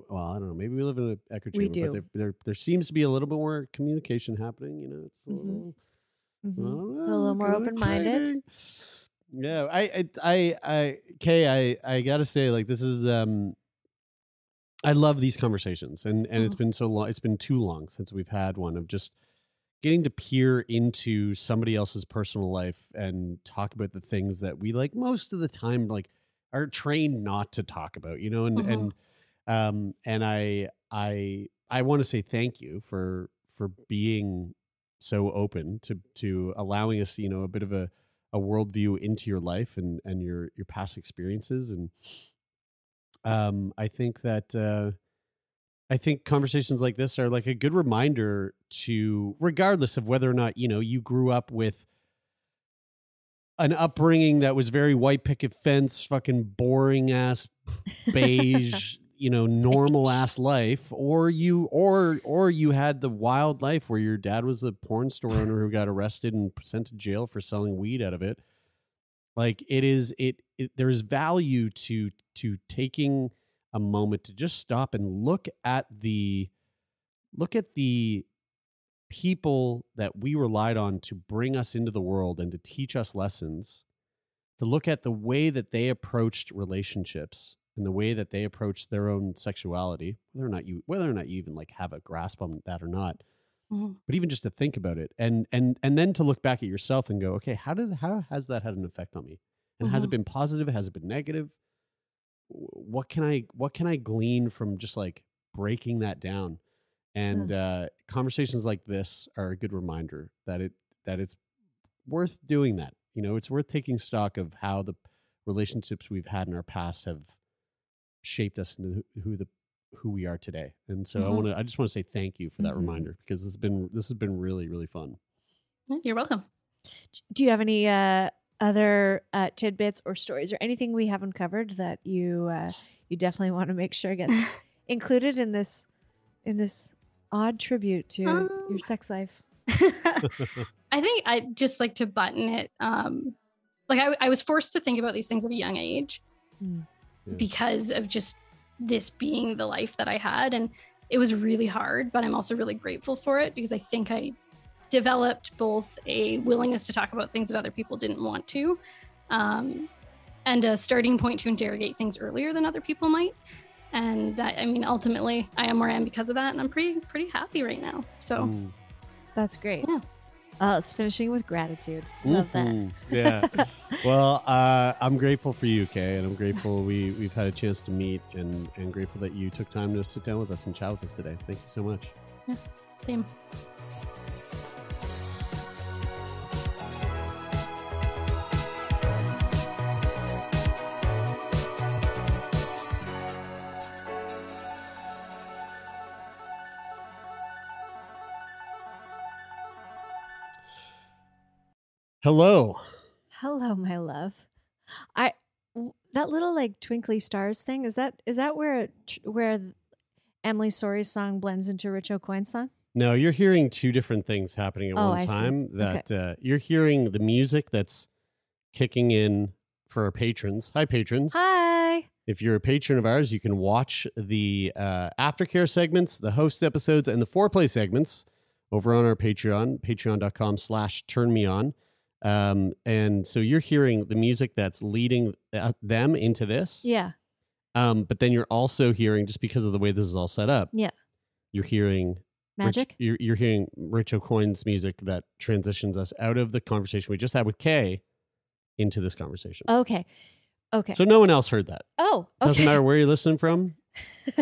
Well, I don't know. Maybe we live in an echo chamber, but there, there there seems to be a little bit more communication happening. You know, it's a little, mm-hmm. know, a little more open minded. Yeah, I, I, I, Kay, I, I gotta say, like, this is, um, I love these conversations, and and oh. it's been so long. It's been too long since we've had one of just getting to peer into somebody else's personal life and talk about the things that we like most of the time, like, are trained not to talk about. You know, and mm-hmm. and. Um, and I, I, I want to say thank you for, for being so open to, to allowing us, you know, a bit of a, a worldview into your life and, and your, your past experiences. And, um, I think that, uh, I think conversations like this are like a good reminder to, regardless of whether or not, you know, you grew up with an upbringing that was very white picket fence, fucking boring ass beige, you know, normal ass life, or you, or, or you had the wild life where your dad was a porn store owner who got arrested and sent to jail for selling weed out of it. Like it is, it, it there is value to, to taking a moment to just stop and look at the, look at the people that we relied on to bring us into the world and to teach us lessons, to look at the way that they approached relationships and the way that they approached their own sexuality, whether or not you, whether or not you even like have a grasp on that or not, mm-hmm. but even just to think about it and, and, and then to look back at yourself and go, okay, how does, how has that had an effect on me? And mm-hmm. has it been positive? Has it been negative? What can I, what can I glean from just like breaking that down? And mm. uh, conversations like this are a good reminder that it, that it's worth doing that. You know, it's worth taking stock of how the relationships we've had in our past have shaped us into who the, who we are today. And so mm-hmm. I want to, I just want to say thank you for that mm-hmm. reminder, because this has been, this has been really, really fun. You're welcome. Do you have any, uh, other uh, tidbits or stories or anything we haven't covered that you uh, you definitely want to make sure gets included in this in this odd tribute to um, your sex life? I think I just like to button it. Um, like I, I was forced to think about these things at a young age mm. yeah. because of just this being the life that I had, and it was really hard. But I'm also really grateful for it, because I think I developed both a willingness to talk about things that other people didn't want to, um, and a starting point to interrogate things earlier than other people might. And I, I mean, ultimately, I am where I am because of that, and I'm pretty pretty happy right now. So mm. that's great. Yeah, uh, it's finishing with gratitude. Mm-hmm. Love that. Yeah. Well, uh, I'm grateful for you, Kay, and I'm grateful we we've had a chance to meet, and and grateful that you took time to sit down with us and chat with us today. Thank you so much. Yeah. Same. Hello. Hello, my love. I that little like twinkly stars thing, is that is that where where Emily Sori's song blends into Rich O'Coin's song? No, you're hearing two different things happening at oh, one I time. See. That okay. uh, you're hearing the music that's kicking in for our patrons. Hi, patrons. Hi. If you're a patron of ours, you can watch the uh, aftercare segments, the host episodes, and the foreplay segments over on our Patreon, patreon dot com slash turn me on. Um, and so you're hearing the music that's leading th- them into this. Yeah. Um, but then you're also hearing, just because of the way this is all set up. Yeah. You're hearing magic. Rich, you're, you're hearing Rich O'Coin's music that transitions us out of the conversation we just had with Kay into this conversation. Okay. Okay. So no one else heard that. Oh, okay. Doesn't matter where you're listening from.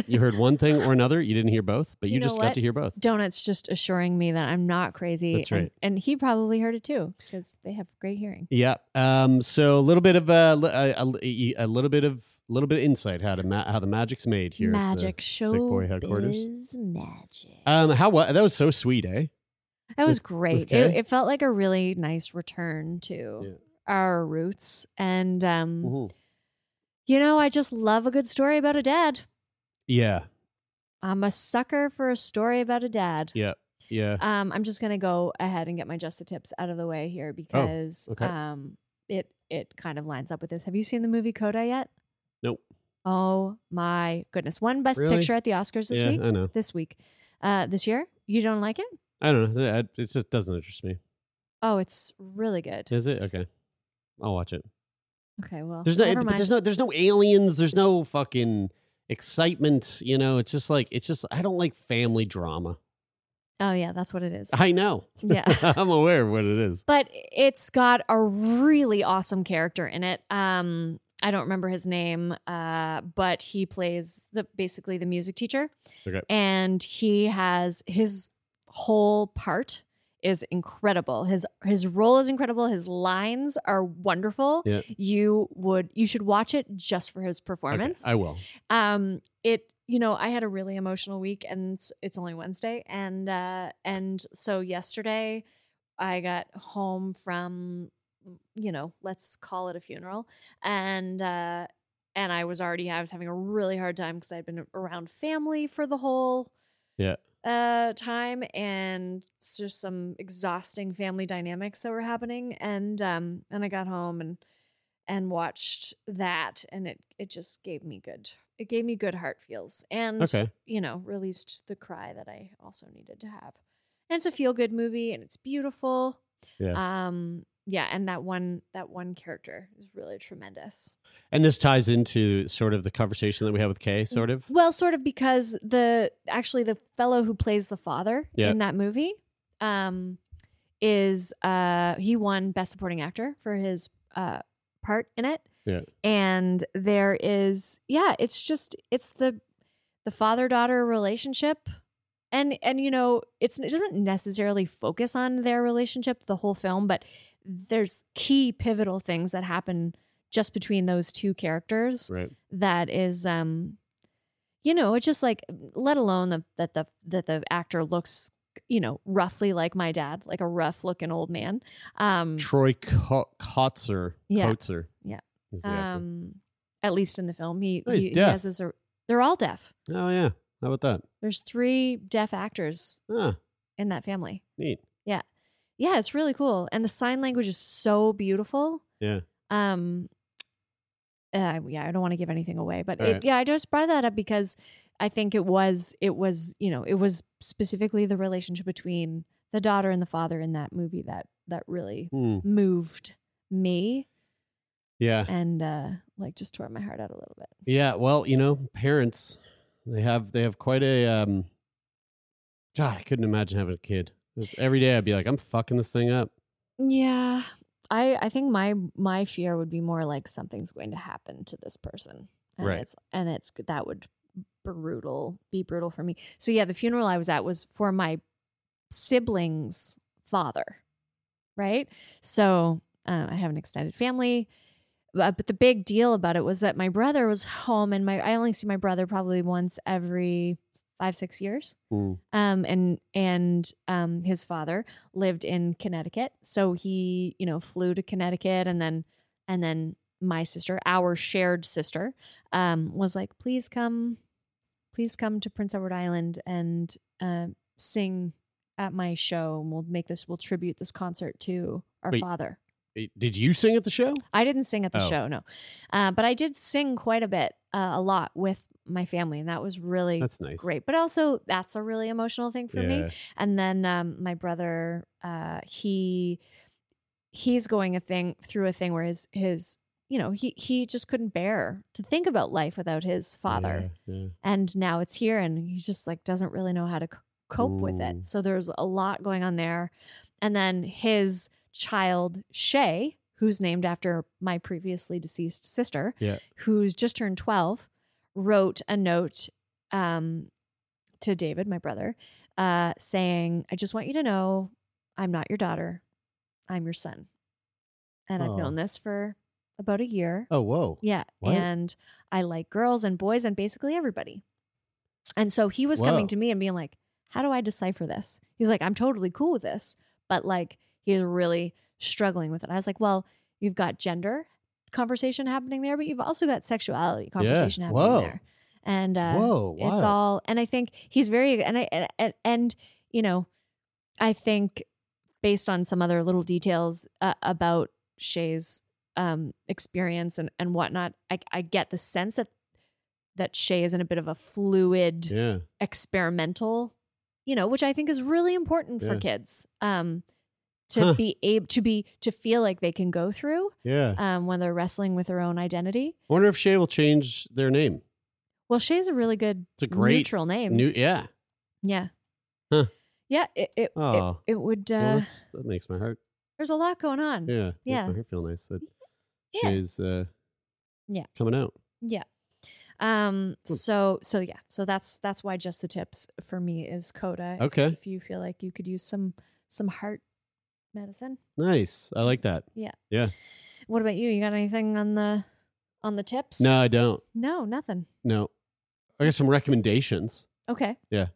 You heard one thing or another. You didn't hear both, but you, you know just what? got to hear both. Donut's just assuring me that I'm not crazy. That's right. And, and he probably heard it too, because they have great hearing. Yeah. Um. So a little bit of uh, a, a a little bit of a little bit of insight how to ma- how the magic's made here. Magic at the show. Sick Boy headquarters. Is magic. Um. How what? That was so sweet, eh? That was with, great. With it, it felt like a really nice return to yeah. our roots, and um, mm-hmm. you know, I just love a good story about a dad. Yeah. I'm a sucker for a story about a dad. Yeah. Yeah. Um, I'm just going to go ahead and get my Just the Tips out of the way here, because oh, okay. um, it it kind of lines up with this. Have you seen the movie Coda yet? Nope. Oh, my goodness. One Best really? Picture at the Oscars this yeah, week. I know. This week. Uh, this year? You don't like it? I don't know. It just doesn't interest me. Oh, it's really good. Is it? Okay. I'll watch it. Okay, well. There's no, never mind. There's no, there's no aliens. There's no fucking... excitement, you know, it's just like, it's just, I don't like family drama. Oh yeah, that's what it is. I know. Yeah. I'm aware of what it is. But it's got a really awesome character in it. Um, I don't remember his name, uh, but he plays the basically the music teacher. Okay. And he has, his whole part is incredible. His his role is incredible. His lines are wonderful. Yeah. You would you should watch it just for his performance. Okay, I will. Um, it you know, I had a really emotional week, and it's only Wednesday. And, uh, and so yesterday I got home from, you know, let's call it a funeral. And, uh, and I was already, I was having a really hard time because I'd been around family for the whole yeah. uh, time, and it's just some exhausting family dynamics that were happening. And, um, and I got home and, and watched that, and it, it just gave me good, it gave me good heart feels, and, okay. you know, released the cry that I also needed to have. And it's a feel good movie, and it's beautiful. Yeah. Um, Yeah, and that one that one character is really tremendous. And this ties into sort of the conversation that we had with Kay, sort of? Well, sort of, because the actually the fellow who plays the father yep. in that movie um, is uh, he won Best Supporting Actor for his uh, part in it. Yeah. And there is yeah, it's just it's the the father-daughter relationship. And and you know, it's it doesn't necessarily focus on their relationship the whole film, but there's key pivotal things that happen just between those two characters. Right. That is, um, you know, it's just like, let alone the, that the, that the actor looks, you know, roughly like my dad, like a rough looking old man. Um, Troy Kotsur. Yeah. Kotsur. Yeah. Um, at least in the film, he, oh, he's he, deaf. he has his, they're all deaf. Oh yeah. How about that? There's three deaf actors huh. in that family. Neat. Yeah. Yeah, it's really cool. And the sign language is so beautiful. Yeah. Um. Uh, yeah, I don't want to give anything away, but it, right. yeah, I just brought that up because I think it was, it was, you know, it was specifically the relationship between the daughter and the father in that movie that, that really mm. moved me. Yeah. And uh, like just tore my heart out a little bit. Yeah. Well, you know, parents, they have, they have quite a, um, God, I couldn't imagine having a kid. Every day I'd be like, I'm fucking this thing up. Yeah. I, I think my my fear would be more like something's going to happen to this person. And right. It's, and it's that would brutal be brutal for me. So yeah, the funeral I was at was for my sibling's father. Right. So uh, I have an extended family. But, but the big deal about it was that my brother was home, and my I only see my brother probably once every Five, six years. Mm. Um, and, and, um, his father lived in Connecticut. So he, you know, flew to Connecticut, and then, and then my sister, our shared sister, um, was like, please come, please come to Prince Edward Island and, uh, sing at my show. And we'll make this, we'll tribute this concert to our Wait, father. Did you sing at the show? I didn't sing at the oh. show. No. Uh, but I did sing quite a bit, uh, a lot with my family, and that was really that's nice. Great. But also that's a really emotional thing for yeah. me. And then um my brother uh he he's going a thing through a thing where his his you know he he just couldn't bear to think about life without his father. Yeah, yeah. And now it's here, and he just like doesn't really know how to c- cope Ooh. with it. So there's a lot going on there. And then his child Shay, who's named after my previously deceased sister, yeah. who's just turned twelve, wrote a note um, to David, my brother, uh, saying, I just want you to know I'm not your daughter. I'm your son. And oh. I've known this for about a year. Oh, whoa. Yeah. What? And I like girls and boys and basically everybody. And so he was whoa. coming to me and being like, how do I decipher this? He's like, I'm totally cool with this, but like he's really struggling with it. I was like, well, you've got gender conversation happening there, but you've also got sexuality conversation yeah. happening Whoa. there, and uh, Whoa, wow. it's all. And I think he's very and I and, and you know, I think based on some other little details uh, about Shay's um, experience and and whatnot, I, I get the sense that that Shay is in a bit of a fluid, yeah. experimental, you know, which I think is really important yeah. for kids. Um, To huh. be able to be to feel like they can go through, yeah. Um, when they're wrestling with their own identity. I wonder if Shay will change their name. Well, Shay's a really good, it's a great neutral name. New, yeah, yeah, huh. yeah. It it, oh. it, it would. Uh, well, that's, that makes my heart. There's a lot going on. Yeah, yeah. Makes my heart feel nice that yeah. Shay's uh, yeah coming out. Yeah. Um. Ooh. So so yeah. So that's that's why just the tips for me is Coda. Okay. If, if you feel like you could use some some heart medicine. Nice. I like that. Yeah. Yeah. What about you? You got anything on the on the tips? No, I don't. No, nothing. No. I got some recommendations. Okay. Yeah.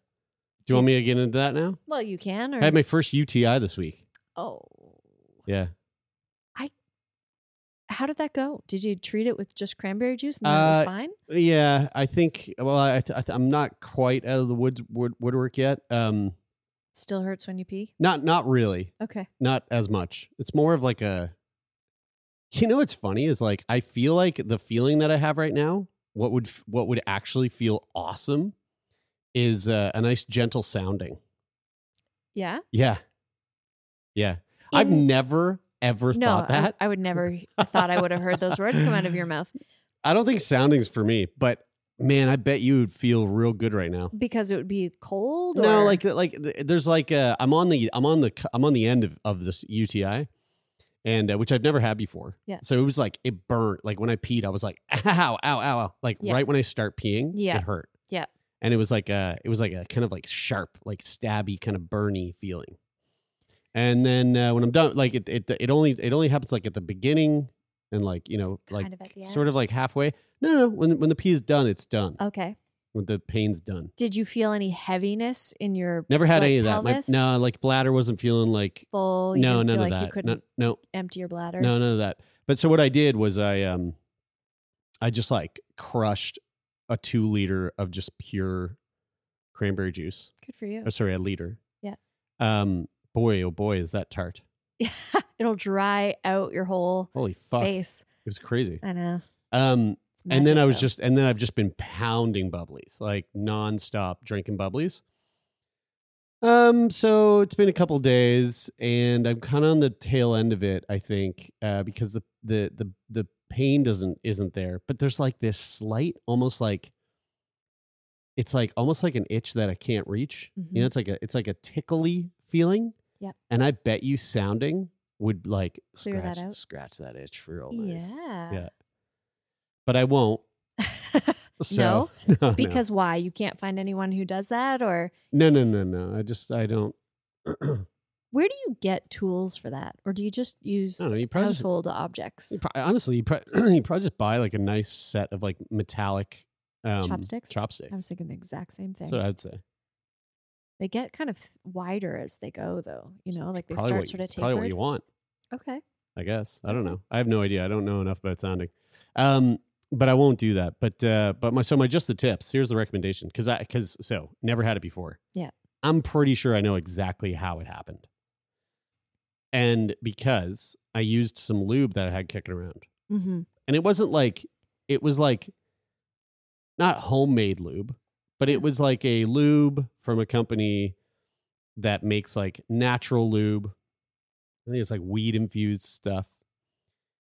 Do you want me to get into that now? Well, you can. Or... I had my first U T I this week. Oh. Yeah. I. How did that go? Did you treat it with just cranberry juice and that uh, was fine? Yeah, I think. Well, I, I, I'm not quite out of the wood, wood woodwork yet. Um, Still hurts when you pee? Not, not really. Okay. Not as much. It's more of like a. You know what's funny is like I feel like the feeling that I have right now. What would what would actually feel awesome. Is uh, a nice gentle sounding. Yeah? Yeah. Yeah. In, I've never, ever no, thought that. I, I would never thought I would have heard those words come out of your mouth. I don't think sounding's for me, but man, I bet you would feel real good right now. Because it would be cold? No, or? like like there's like uh, I'm on the I'm on the I'm on the end of, of this U T I and uh, which I've never had before. Yeah. So it was like it burnt. Like when I peed, I was like ow, ow, ow, ow. Like yeah. Right when I start peeing, yeah. It hurt. Yeah. And it was like a, it was like a kind of like sharp, like stabby, kind of burny feeling. And then uh, when I'm done, like it, it, it only, it only happens like at the beginning, and like you know, like kind of sort of like halfway. No, no, when when the pee is done, it's done. Okay. When the pain's done. Did you feel any heaviness in your? Never had like, any of that. My, no, like bladder wasn't feeling like full. You no, none of like that. You couldn't no, no, empty your bladder. No, none of that. But so what I did was I, um, I just like crushed. A two liter of just pure cranberry juice. Good for you. Oh, sorry, a liter. Yeah. Um. Boy, oh boy, is that tart. Yeah, it'll dry out your whole holy fuck face. It was crazy. I know. Um. And then I was though. just, and then I've just been pounding bubblies, like nonstop drinking bubblies. Um. So it's been a couple days, and I'm kind of on the tail end of it, I think, uh, because the the the the. pain doesn't isn't there, but there's like this slight, almost like it's like almost like an itch that I can't reach. Mm-hmm. You know, it's like a it's like a tickly feeling. Yeah, and I bet you sounding would like Clear scratch that scratch that itch for real nice. Yeah, yeah. But I won't. So, no? no, because no. Why? You can't find anyone who does that, or no, no, no, no. I just I don't. Where do you get tools for that? Or do you just use know, you household just, objects? You probably, honestly, you probably, you probably just buy like a nice set of like metallic um, chopsticks. Chopsticks. I was thinking the exact same thing. That's what I'd say. They get kind of wider as they go, though. You know, like they probably start what, sort of tapered. Probably what you want. Okay. I guess. I don't know. I have no idea. I don't know enough about sounding. Um, but I won't do that. But uh, but my so my just the tips. Here's the recommendation. Because I because so never had it before. Yeah. I'm pretty sure I know exactly how it happened. And because I used some lube that I had kicking around. Mm-hmm. And it wasn't like, it was like, not homemade lube, but it was like a lube from a company that makes like natural lube. I think it's like weed infused stuff.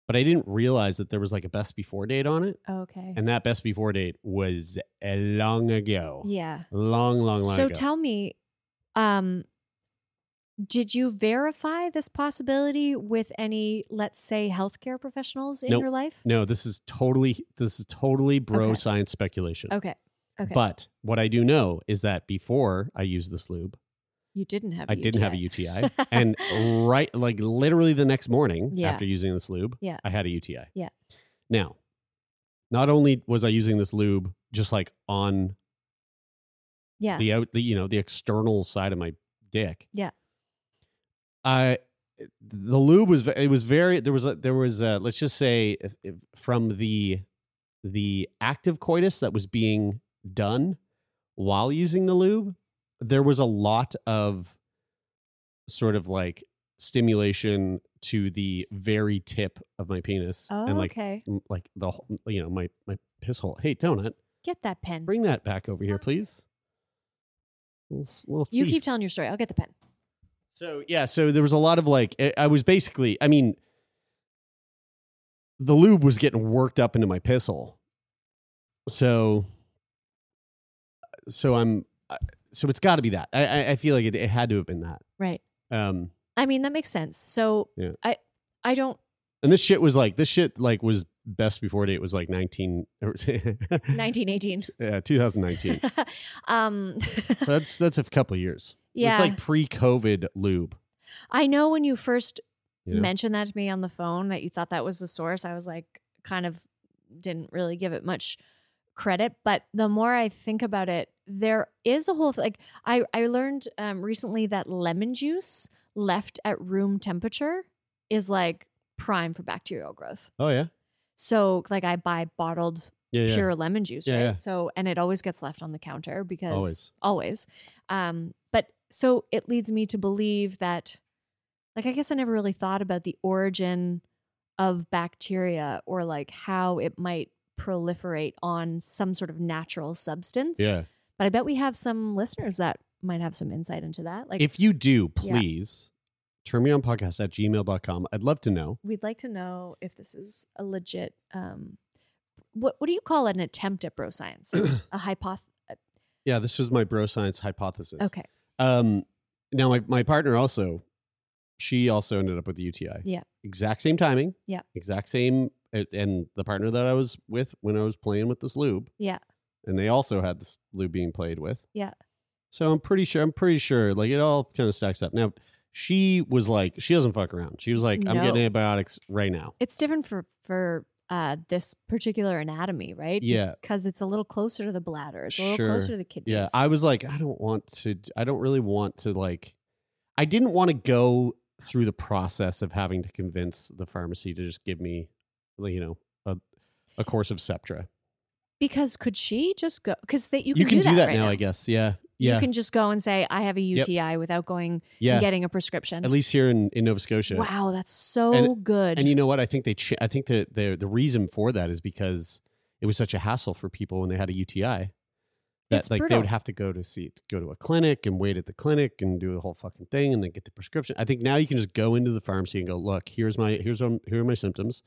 But I didn't realize that there was like a best before date on it. Oh, okay. And that best before date was a long ago. Yeah. Long, long, long so ago. So tell me, um... did you verify this possibility with any, let's say, healthcare professionals in nope. your life? No, this is totally this is totally bro okay. science speculation. Okay. Okay. But what I do know is that before I used this lube, you didn't have. I a didn't have a U T I, and right, like literally the next morning yeah. after using this lube, yeah. I had a U T I. Yeah. Now, not only was I using this lube just like on, yeah, the out the you know the external side of my dick, yeah. I, uh, the lube was, it was very, there was, a, there was a, let's just say if, if from the, the active coitus that was being done while using the lube, there was a lot of sort of like stimulation to the very tip of my penis. Oh, and like, okay. Like the, you know, my, my piss hole. Hey, Donut. Get that pen. Bring that back over here, please. Little, little you keep telling your story. I'll get the pen. So, yeah, so there was a lot of like, I was basically, I mean, the lube was getting worked up into my piss hole. So, so I'm, so it's got to be that. I I feel like it, it had to have been that. Right. Um. I mean, that makes sense. So, yeah. I, I don't. And this shit was like, this shit like was best before date was like nineteen, nineteen eighteen. Yeah, two thousand nineteen. um. So that's, that's a couple of years. Yeah. It's like pre-COVID lube. I know when you first you know? mentioned that to me on the phone that you thought that was the source, I was like, kind of didn't really give it much credit, but the more I think about it, there is a whole th- like I, I learned um, recently that lemon juice left at room temperature is like prime for bacterial growth. Oh yeah. So like I buy bottled yeah, pure yeah. lemon juice, yeah, right? Yeah. So and it always gets left on the counter because always. always. Um, but so it leads me to believe that, like, I guess I never really thought about the origin of bacteria or like how it might proliferate on some sort of natural substance. Yeah. But I bet we have some listeners that might have some insight into that. Like, if you do, please yeah. termionpodcast at gmail dot com. I'd love to know. We'd like to know if this is a legit, um, what what do you call it? An attempt at bro science? a hypothesis? Yeah, this was my bro science hypothesis. Okay. Um, now, my, my partner also, she also ended up with the U T I. Yeah. Exact same timing. Yeah. Exact same. And the partner that I was with when I was playing with this lube. Yeah. And they also had this lube being played with. Yeah. So I'm pretty sure, I'm pretty sure, like, it all kind of stacks up. Now, she was like, she doesn't fuck around. She was like, no. I'm getting antibiotics right now. It's different for, for uh, this particular anatomy, right? Yeah. Because it's a little closer to the bladder. It's a little sure. closer to the kidneys. Yeah. I was like, I don't want to, I don't really want to, like, I didn't want to go through the process of having to convince the pharmacy to just give me, you know, a, a course of SEPTRA. Because could she just go? Because that you can, you can do, do that, that right now, now, I guess. Yeah, yeah. You can just go and say I have a U T I yep. without going yeah. and getting a prescription. At least here in, in Nova Scotia. Wow, that's so and, good. And you know what? I think they. Ch- I think the, the the reason for that is because it was such a hassle for people when they had a U T I. That it's like brutal. They would have to go to see go to a clinic and wait at the clinic and do the whole fucking thing and then get the prescription. I think now you can just go into the pharmacy and go, look, here's my here's what I'm, here are my symptoms.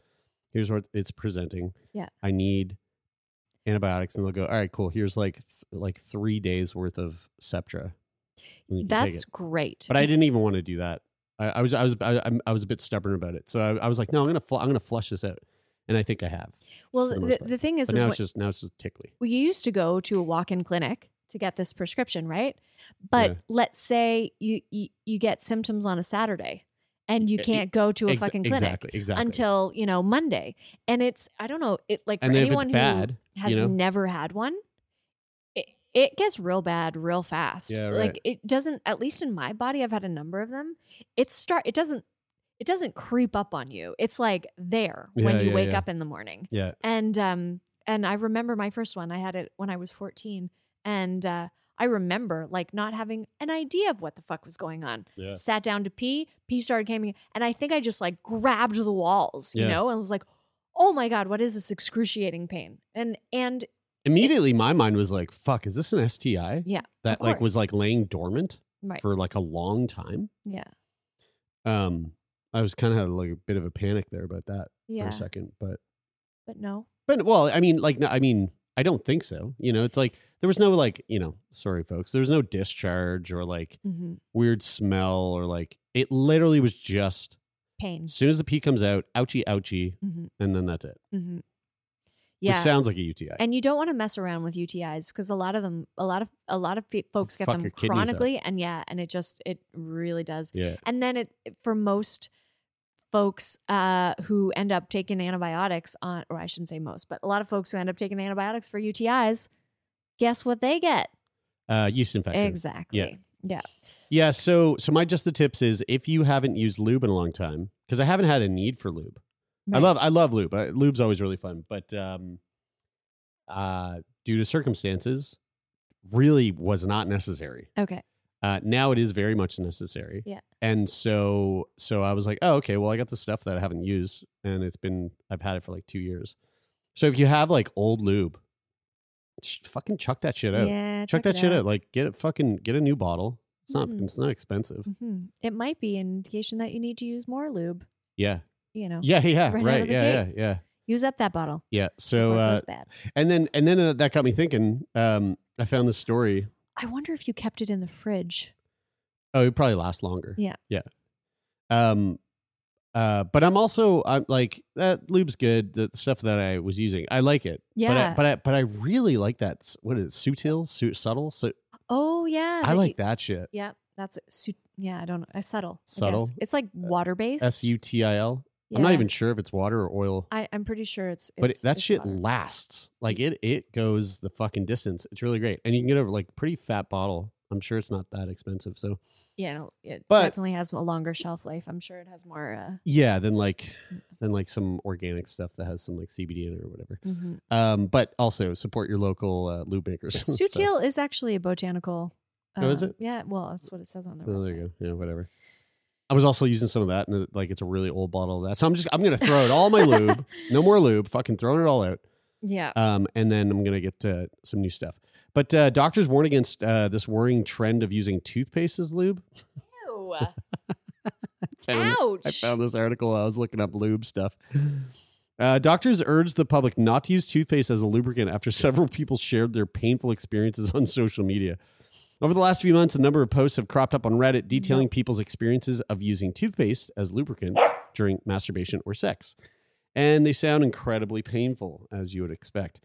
Here's what it's presenting. Yeah. I need antibiotics. And they'll go, all right, cool. Here's like th- like three days worth of SEPTRA. That's great. But I didn't even want to do that. I, I was I was I, I was a bit stubborn about it. So I, I was like, no, I'm gonna fl- I'm gonna flush this out. And I think I have. Well, the, the, the thing is, but is now what, it's just now it's just tickly. Well, you used to go to a walk-in clinic to get this prescription, right? But yeah. let's say you, you you get symptoms on a Saturday. And you can't go to a Ex- fucking clinic exactly, exactly. until, you know, Monday. And it's, I don't know, it like for anyone who bad, has you know? never had one, it, it gets real bad real fast. Yeah, right. Like it doesn't, at least in my body, I've had a number of them. It start, it doesn't, it doesn't creep up on you. It's like there yeah, when you yeah, wake yeah. up in the morning. Yeah. And, um, and I remember my first one, I had it when I was fourteen and, uh, I remember like not having an idea of what the fuck was going on. Yeah. Sat down to pee, pee started coming, and I think I just like grabbed the walls, yeah. you know, and was like, "Oh my god, what is this excruciating pain?" And and immediately it, my mind was like, "Fuck, is this an S T I?" Yeah, that like was like laying dormant right. for like a long time. Yeah, um, I was kind of had like a bit of a panic there about that yeah. for a second, but but no, but well, I mean, like, no, I mean. I don't think so. You know, it's like there was no like, you know, sorry, folks. There was no discharge or like mm-hmm. weird smell or like it literally was just pain. As soon as the pee comes out, ouchie, ouchie. Mm-hmm. And then that's it. Mm-hmm. Yeah. Which sounds like a U T I. And you don't want to mess around with U T Is because a lot of them, a lot of, a lot of folks get Fuck them chronically. And yeah, and it just, it really does. Yeah. And then it, for most folks uh, who end up taking antibiotics on, or I shouldn't say most, but a lot of folks who end up taking antibiotics for U T Is, guess what they get? Uh, yeast infection. Exactly. Yeah. Yeah. Yeah. So, so my just the tips is if you haven't used lube in a long time, because I haven't had a need for lube. Right. I love, I love lube. I, lube's always really fun, but um, uh, due to circumstances, really was not necessary. Okay. Uh, now it is very much necessary. Yeah. And so so I was like, oh, okay, well, I got the stuff that I haven't used and it's been, I've had it for like two years. So if you have like old lube, sh- fucking chuck that shit out. Yeah, chuck that shit out. out. Like get it fucking, get a new bottle. It's not, mm. it's not expensive. Mm-hmm. It might be an indication that you need to use more lube. Yeah. You know. Yeah, yeah, right. right yeah, yeah, yeah. Use up that bottle. Yeah. So, uh, bad. and then, and then uh, that got me thinking, um, I found this story. I wonder if you kept it in the fridge. Oh, it probably lasts longer. Yeah. Yeah. Um, uh, but I'm also, I'm like, that lube's good. The stuff that I was using, I like it. Yeah. But I, but I, but I really like that. What is it? Suteal? Su- subtle? Su- oh, yeah. I like you, that shit. Yeah. That's, su- yeah, I don't know. Subtle. Subtle. I guess. It's like water-based. S U T I L. Yeah. I'm not even sure if it's water or oil. I, I'm pretty sure it's, it's but it, that it's shit water. Lasts. Like it, it goes the fucking distance. It's really great, and you can get a like pretty fat bottle. I'm sure it's not that expensive. So yeah, it but, definitely has a longer shelf life. I'm sure it has more. Uh, yeah, than like than like some organic stuff that has some like C B D in it or whatever. Mm-hmm. Um, but also support your local uh, lube makers. Suteal so. is actually a botanical. Uh, oh, is it? Yeah. Well, that's what it says on their oh, website. There you go. Yeah, whatever. I was also using some of that, and it, like it's a really old bottle of that. So I'm just I'm gonna throw it all my lube, no more lube, fucking throwing it all out. Yeah. Um, and then I'm gonna get uh, some new stuff. But uh, doctors warn against uh, this worrying trend of using toothpaste as lube. Ew. found, Ouch. I found this article. I was looking up lube stuff. Uh, doctors urge the public not to use toothpaste as a lubricant after several people shared their painful experiences on social media. Over the last few months, a number of posts have cropped up on Reddit detailing people's experiences of using toothpaste as lubricant during masturbation or sex. And they sound incredibly painful, as you would expect.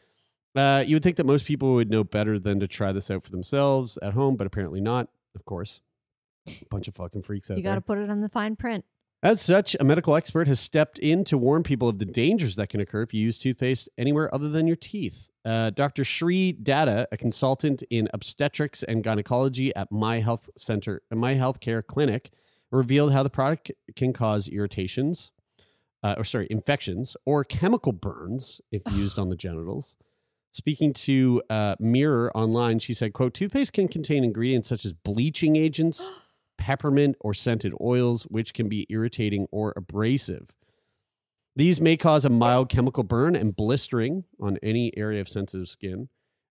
Uh, you would think that most people would know better than to try this out for themselves at home, but apparently not, of course. A bunch of fucking freaks out there. You got to put it on the fine print. As such, a medical expert has stepped in to warn people of the dangers that can occur if you use toothpaste anywhere other than your teeth. Uh, Doctor Shree Datta, a consultant in obstetrics and gynecology at My Health Center, My Healthcare Clinic, revealed how the product can cause irritations, uh, or sorry, infections, or chemical burns if used on the genitals. Speaking to uh, Mirror Online, she said, quote, "Toothpaste can contain ingredients such as bleaching agents, peppermint or scented oils, which can be irritating or abrasive. These may cause a mild chemical burn and blistering on any area of sensitive skin.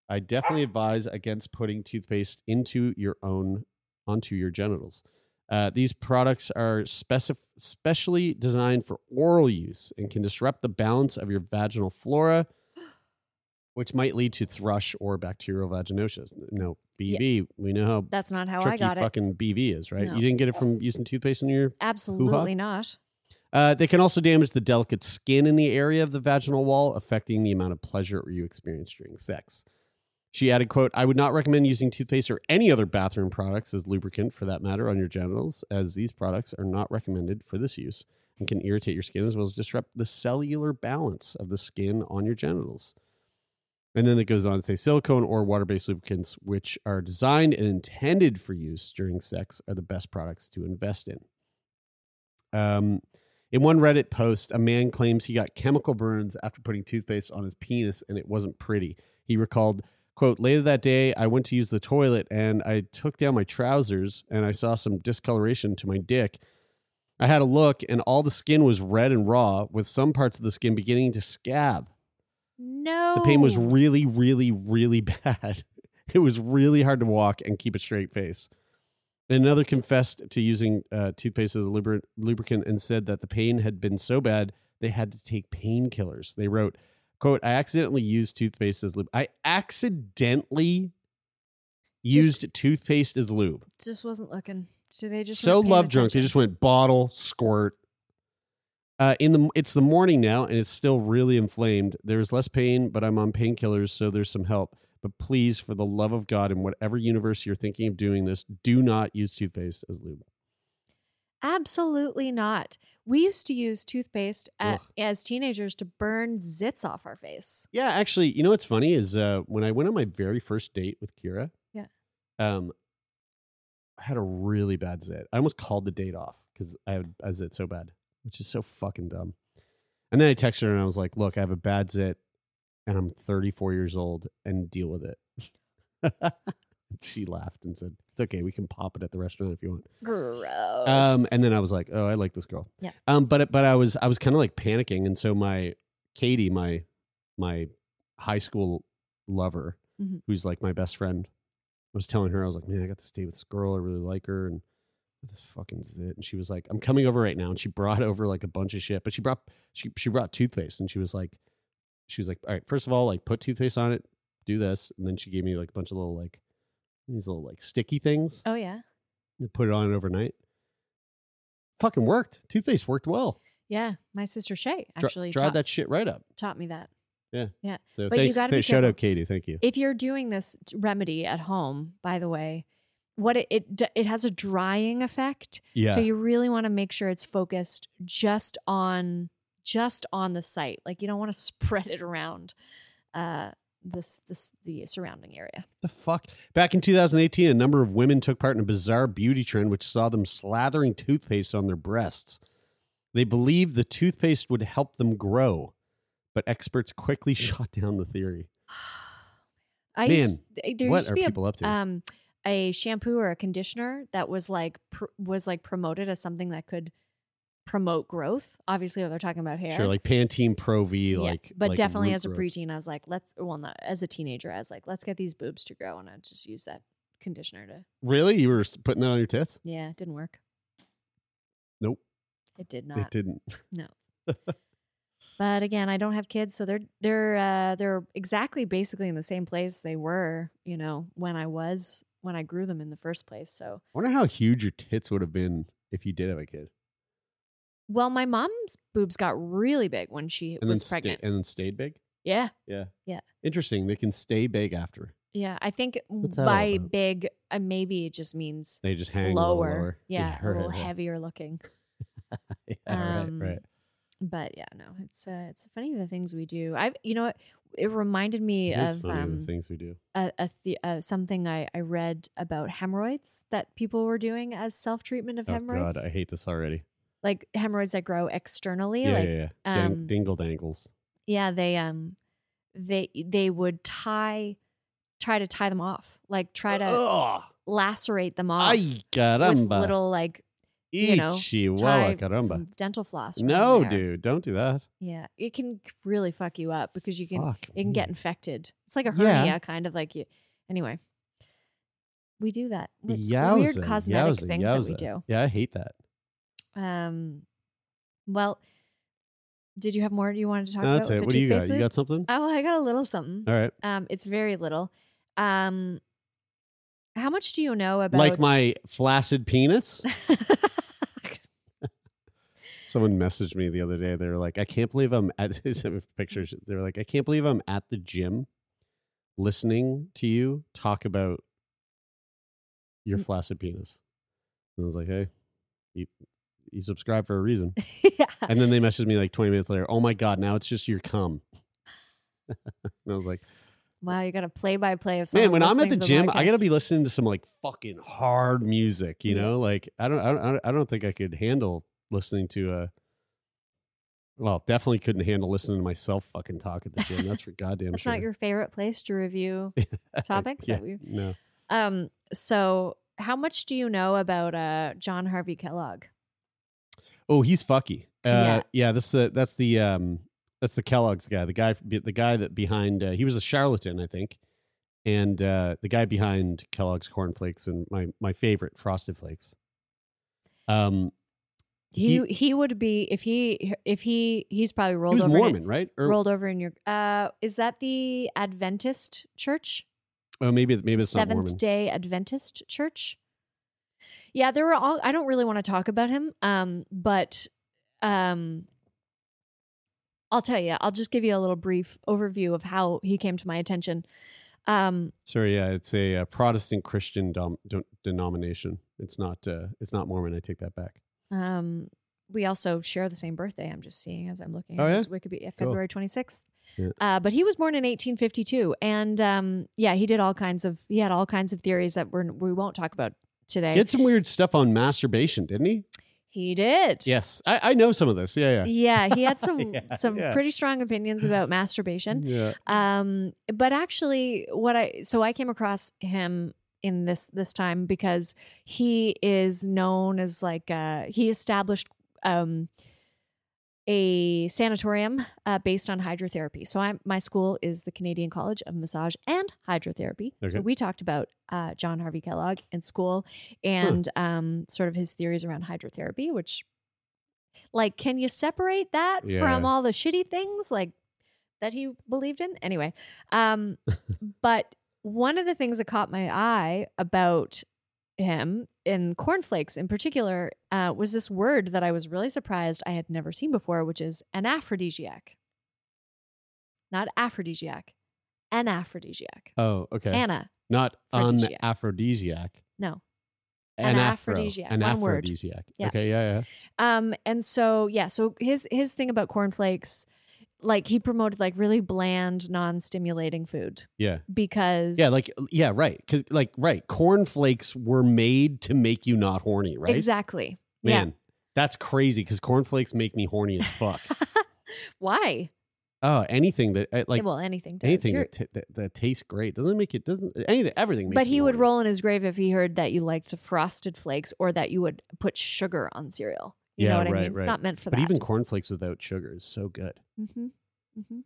I definitely advise against putting toothpaste into your own, onto your genitals. Uh, these products are specif- specially designed for oral use and can disrupt the balance of your vaginal flora, which might lead to thrush or bacterial vaginosis." No, B V. Yeah. We know how that's not how I got it. Fucking B V is, right? No. You didn't get it from using toothpaste in your absolutely hoo-ha? Not. Uh, they can also damage the delicate skin in the area of the vaginal wall, affecting the amount of pleasure you experience during sex. She added, quote, "I would not recommend using toothpaste or any other bathroom products as lubricant, for that matter, on your genitals, as these products are not recommended for this use and can irritate your skin as well as disrupt the cellular balance of the skin on your genitals." And then it goes on to say, "Silicone or water-based lubricants, which are designed and intended for use during sex, are the best products to invest in." Um, in one Reddit post, a man claims he got chemical burns after putting toothpaste on his penis, and it wasn't pretty. He recalled, quote, "Later that day, I went to use the toilet, and I took down my trousers, and I saw some discoloration to my dick. I had a look, and all the skin was red and raw, with some parts of the skin beginning to scab. No. The pain was really, really, really bad. It was really hard to walk and keep a straight face." And another confessed to using uh, toothpaste as a lubric- lubricant and said that the pain had been so bad they had to take painkillers. They wrote, quote, "I accidentally used toothpaste as lube. I accidentally used just, toothpaste as lube. Just wasn't looking. So they just so love drunk. They just went bottle, squirt. Uh, in the it's the morning now, and it's still really inflamed. There is less pain, but I'm on painkillers, so there's some help. But please, for the love of God, in whatever universe you're thinking of doing this, do not use toothpaste as lube." Absolutely not. We used to use toothpaste at, as teenagers to burn zits off our face. Yeah, actually, you know what's funny is uh, when I went on my very first date with Kira, yeah, um, I had a really bad zit. I almost called the date off because I had a zit so bad, which is so fucking dumb. And then I texted her and I was like, "Look, I have a bad zit and I'm thirty-four years old, and deal with it." She laughed and said, "It's okay. We can pop it at the restaurant if you want." Gross. Um, and then I was like, "Oh, I like this girl." Yeah. Um, but but I was I was kind of like panicking, and so my Katie, my my high school lover, mm-hmm. who's like my best friend, I was telling her, I was like, "Man, I got to stay with this girl. I really like her, and this fucking zit." And she was like, "I'm coming over right now." And she brought over like a bunch of shit, but she brought, she, she brought toothpaste, and she was like, she was like, "All right, first of all, like put toothpaste on it, do this." And then she gave me like a bunch of little, like these little like sticky things. Oh yeah. And put it on overnight. Fucking worked. Toothpaste worked well. Yeah. My sister Shay actually Dr- dried that shit right up. Taught me that. Yeah. Yeah. So but thanks, you gotta th- shout out Katie. Thank you. If you're doing this remedy at home, by the way, what it, it it has a drying effect. Yeah. So you really want to make sure it's focused just on just on the site. Like you don't want to spread it around uh, this this the surrounding area. The fuck? Back in two thousand eighteen, a number of women took part in a bizarre beauty trend which saw them slathering toothpaste on their breasts. They believed the toothpaste would help them grow, but experts quickly shot down the theory. I Man, used, there what used to be are people a, up to? Um, a shampoo or a conditioner that was like pr- was like promoted as something that could promote growth. Obviously, they're talking about hair. Sure, like Pantene Pro V. Yeah, like, but like definitely as a preteen, growth. I was like, let's. Well, not as a teenager, I was like, let's get these boobs to grow, and I just use that conditioner to. Really, you were putting that on your tits? Yeah, it didn't work. Nope. It did not. It didn't. No. But again, I don't have kids, so they're they're uh, they're exactly basically in the same place they were, you know, when I was when I grew them in the first place. So I wonder how huge your tits would have been if you did have a kid. Well, my mom's boobs got really big when she and was pregnant, sta- and then stayed big. Yeah, yeah, yeah. Interesting. They can stay big after. Yeah, I think What's by big uh, maybe it just means they just hang lower. lower. Yeah, a little heavier up. Looking. yeah, um, right, right. But yeah, no, it's uh, it's funny the things we do. I, you know, it, it reminded me it of funny, um, the things we do. A, a the, uh, something I, I read about hemorrhoids that people were doing as self treatment of oh hemorrhoids. God, I hate this already. Like hemorrhoids that grow externally, yeah, like yeah, yeah. Um, Dang, dingle dangles. Yeah, they um, they they would tie, try to tie them off, like try to Ugh. lacerate them off. Ay, caramba. Little like. You know, Chihuahua, caramba. Some dental floss. No, dude, don't do that. Yeah, it can really fuck you up because you can fuck it can me. get infected. It's like a hernia, yeah. kind of like you. Anyway, we do that. It's yowza, weird cosmetic yowza, things yowza. that we do. Yeah, I hate that. Um, well, did you have more you wanted to talk no, that's about? That's it. What do you got? Loop? You got something? Oh, I got a little something. All right. Um, it's very little. Um, how much do you know about like my flaccid penis? Someone messaged me the other day. They were like, I can't believe I'm at pictures. They were like, I can't believe I'm at the gym listening to you talk about your flaccid penis. And I was like, hey, you, you subscribe for a reason. yeah. And then they messaged me like twenty minutes later. Oh my God, now it's just your cum. And I was like, wow, you got a play by play of something. Man, when I'm at the, the gym, podcast. I got to be listening to some like fucking hard music, you yeah. know? Like, I don't, I don't, I don't think I could handle listening to a, well, definitely couldn't handle listening to myself fucking talk at the gym. That's for goddamn That's sure. not your favorite place to review topics? Yeah, that we, no. Um, so how much do you know about uh, John Harvey Kellogg? Oh, he's fucky. Uh, yeah. yeah, this uh, that's the um, that's the Kellogg's guy. The guy the guy that behind, uh, he was a charlatan, I think. And uh, the guy behind Kellogg's cornflakes and my, my favorite, Frosted Flakes. Um. He, he he would be if he if he he's probably rolled he was over Mormon in, right or, rolled over in your uh is that the Adventist church? Oh, maybe maybe it's Seventh not Mormon. Day Adventist church. Yeah, there were all. I don't really want to talk about him, um, but um, I'll tell you. I'll just give you a little brief overview of how he came to my attention. Um, Sorry, yeah, it's a, a Protestant Christian dom- de- denomination. It's not uh, it's not Mormon. I take that back. Um, we also share the same birthday. I'm just seeing as I'm looking at oh, yeah? his Wikipedia, February twenty-sixth. Yeah. Uh, but he was born in eighteen fifty-two, and um, yeah, he did all kinds of he had all kinds of theories that we're we won't talk about today. He did some weird stuff on masturbation, didn't he? He did. Yes, I, I know some of this. Yeah, yeah, yeah. He had some yeah, some yeah. pretty strong opinions about masturbation. Yeah. Um, but actually, what I so I came across him. in this this time because he is known as like uh he established um a sanatorium uh, based on hydrotherapy. So I'm my school is the Canadian College of Massage and Hydrotherapy. Okay. So we talked about uh John Harvey Kellogg in school and hmm. um sort of his theories around hydrotherapy, which like can you separate that yeah. from all the shitty things like that he believed in? Anyway, um but one of the things that caught my eye about him in cornflakes in particular uh, was this word that I was really surprised I had never seen before, which is anaphrodisiac. Not aphrodisiac, anaphrodisiac. Oh, okay. Anna. Not unaphrodisiac. No, An aphrodisiac. An aphrodisiac. Yeah. Okay, yeah, yeah. Um, and so, yeah, so his his thing about cornflakes, like he promoted like really bland, non-stimulating food. Yeah. Because. Yeah, like, yeah, right. Cause like, right. Cornflakes were made to make you not horny, right? Exactly. Man, yeah. That's crazy because cornflakes make me horny as fuck. Why? Oh, anything that like well, anything does. anything that, t- that, that tastes great doesn't make it doesn't anything everything. Makes but he would roll in his grave if he heard that you liked Frosted Flakes or that you would put sugar on cereal. You yeah, know what right, I mean? Right. It's not meant for but that. But even cornflakes without sugar is so good. Mm-hmm. Mm-hmm.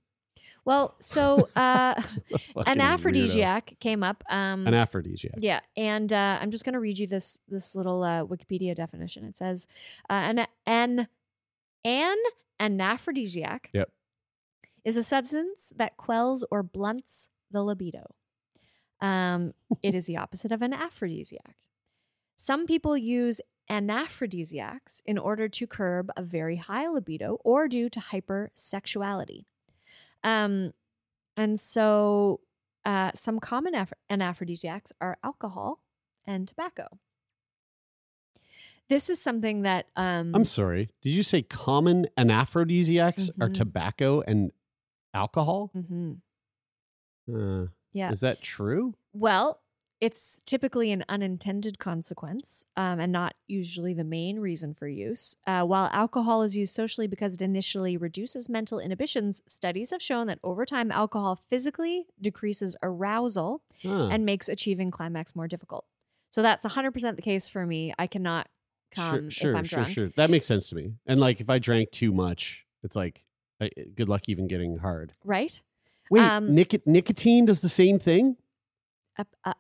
Well, so uh, an aphrodisiac weirdo. came up. Um, an aphrodisiac. Yeah, and uh, I'm just going to read you this this little uh, Wikipedia definition. It says uh, an an an anaphrodisiac. Yep. Is a substance that quells or blunts the libido. Um, it is the opposite of an aphrodisiac. Some people use anaphrodisiacs in order to curb a very high libido or due to hypersexuality. Um, and so uh, some common af- anaphrodisiacs are alcohol and tobacco. This is something that... Um, I'm sorry. Did you say common anaphrodisiacs mm-hmm. are tobacco and alcohol? Mm-hmm. Uh, yeah. Is that true? Well, it's typically an unintended consequence um, and not usually the main reason for use. Uh, while alcohol is used socially because it initially reduces mental inhibitions, studies have shown that over time, alcohol physically decreases arousal huh. and makes achieving climax more difficult. So that's one hundred percent the case for me. I cannot come sure, sure, if I'm sure, drunk. Sure, sure, that makes sense to me. And like if I drank too much, it's like, I, good luck even getting hard. Right? Wait, um, nic- nicotine does the same thing? Uh, uh,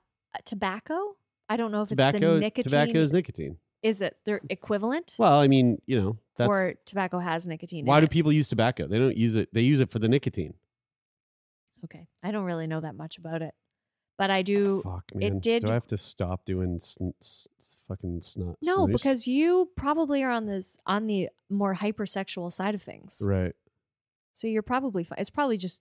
tobacco? I don't know if tobacco, it's the nicotine. Tobacco is nicotine. Is it their equivalent? Well, I mean, you know. That's, or tobacco has nicotine. Why do it. people use tobacco? They don't use it. They use it for the nicotine. Okay. I don't really know that much about it. But I do. Oh, fuck, man. It did. Do I have to stop doing sn- s- fucking snot? No, snooze? Because you probably are on this on the more hypersexual side of things, right? So you're probably fine. It's probably just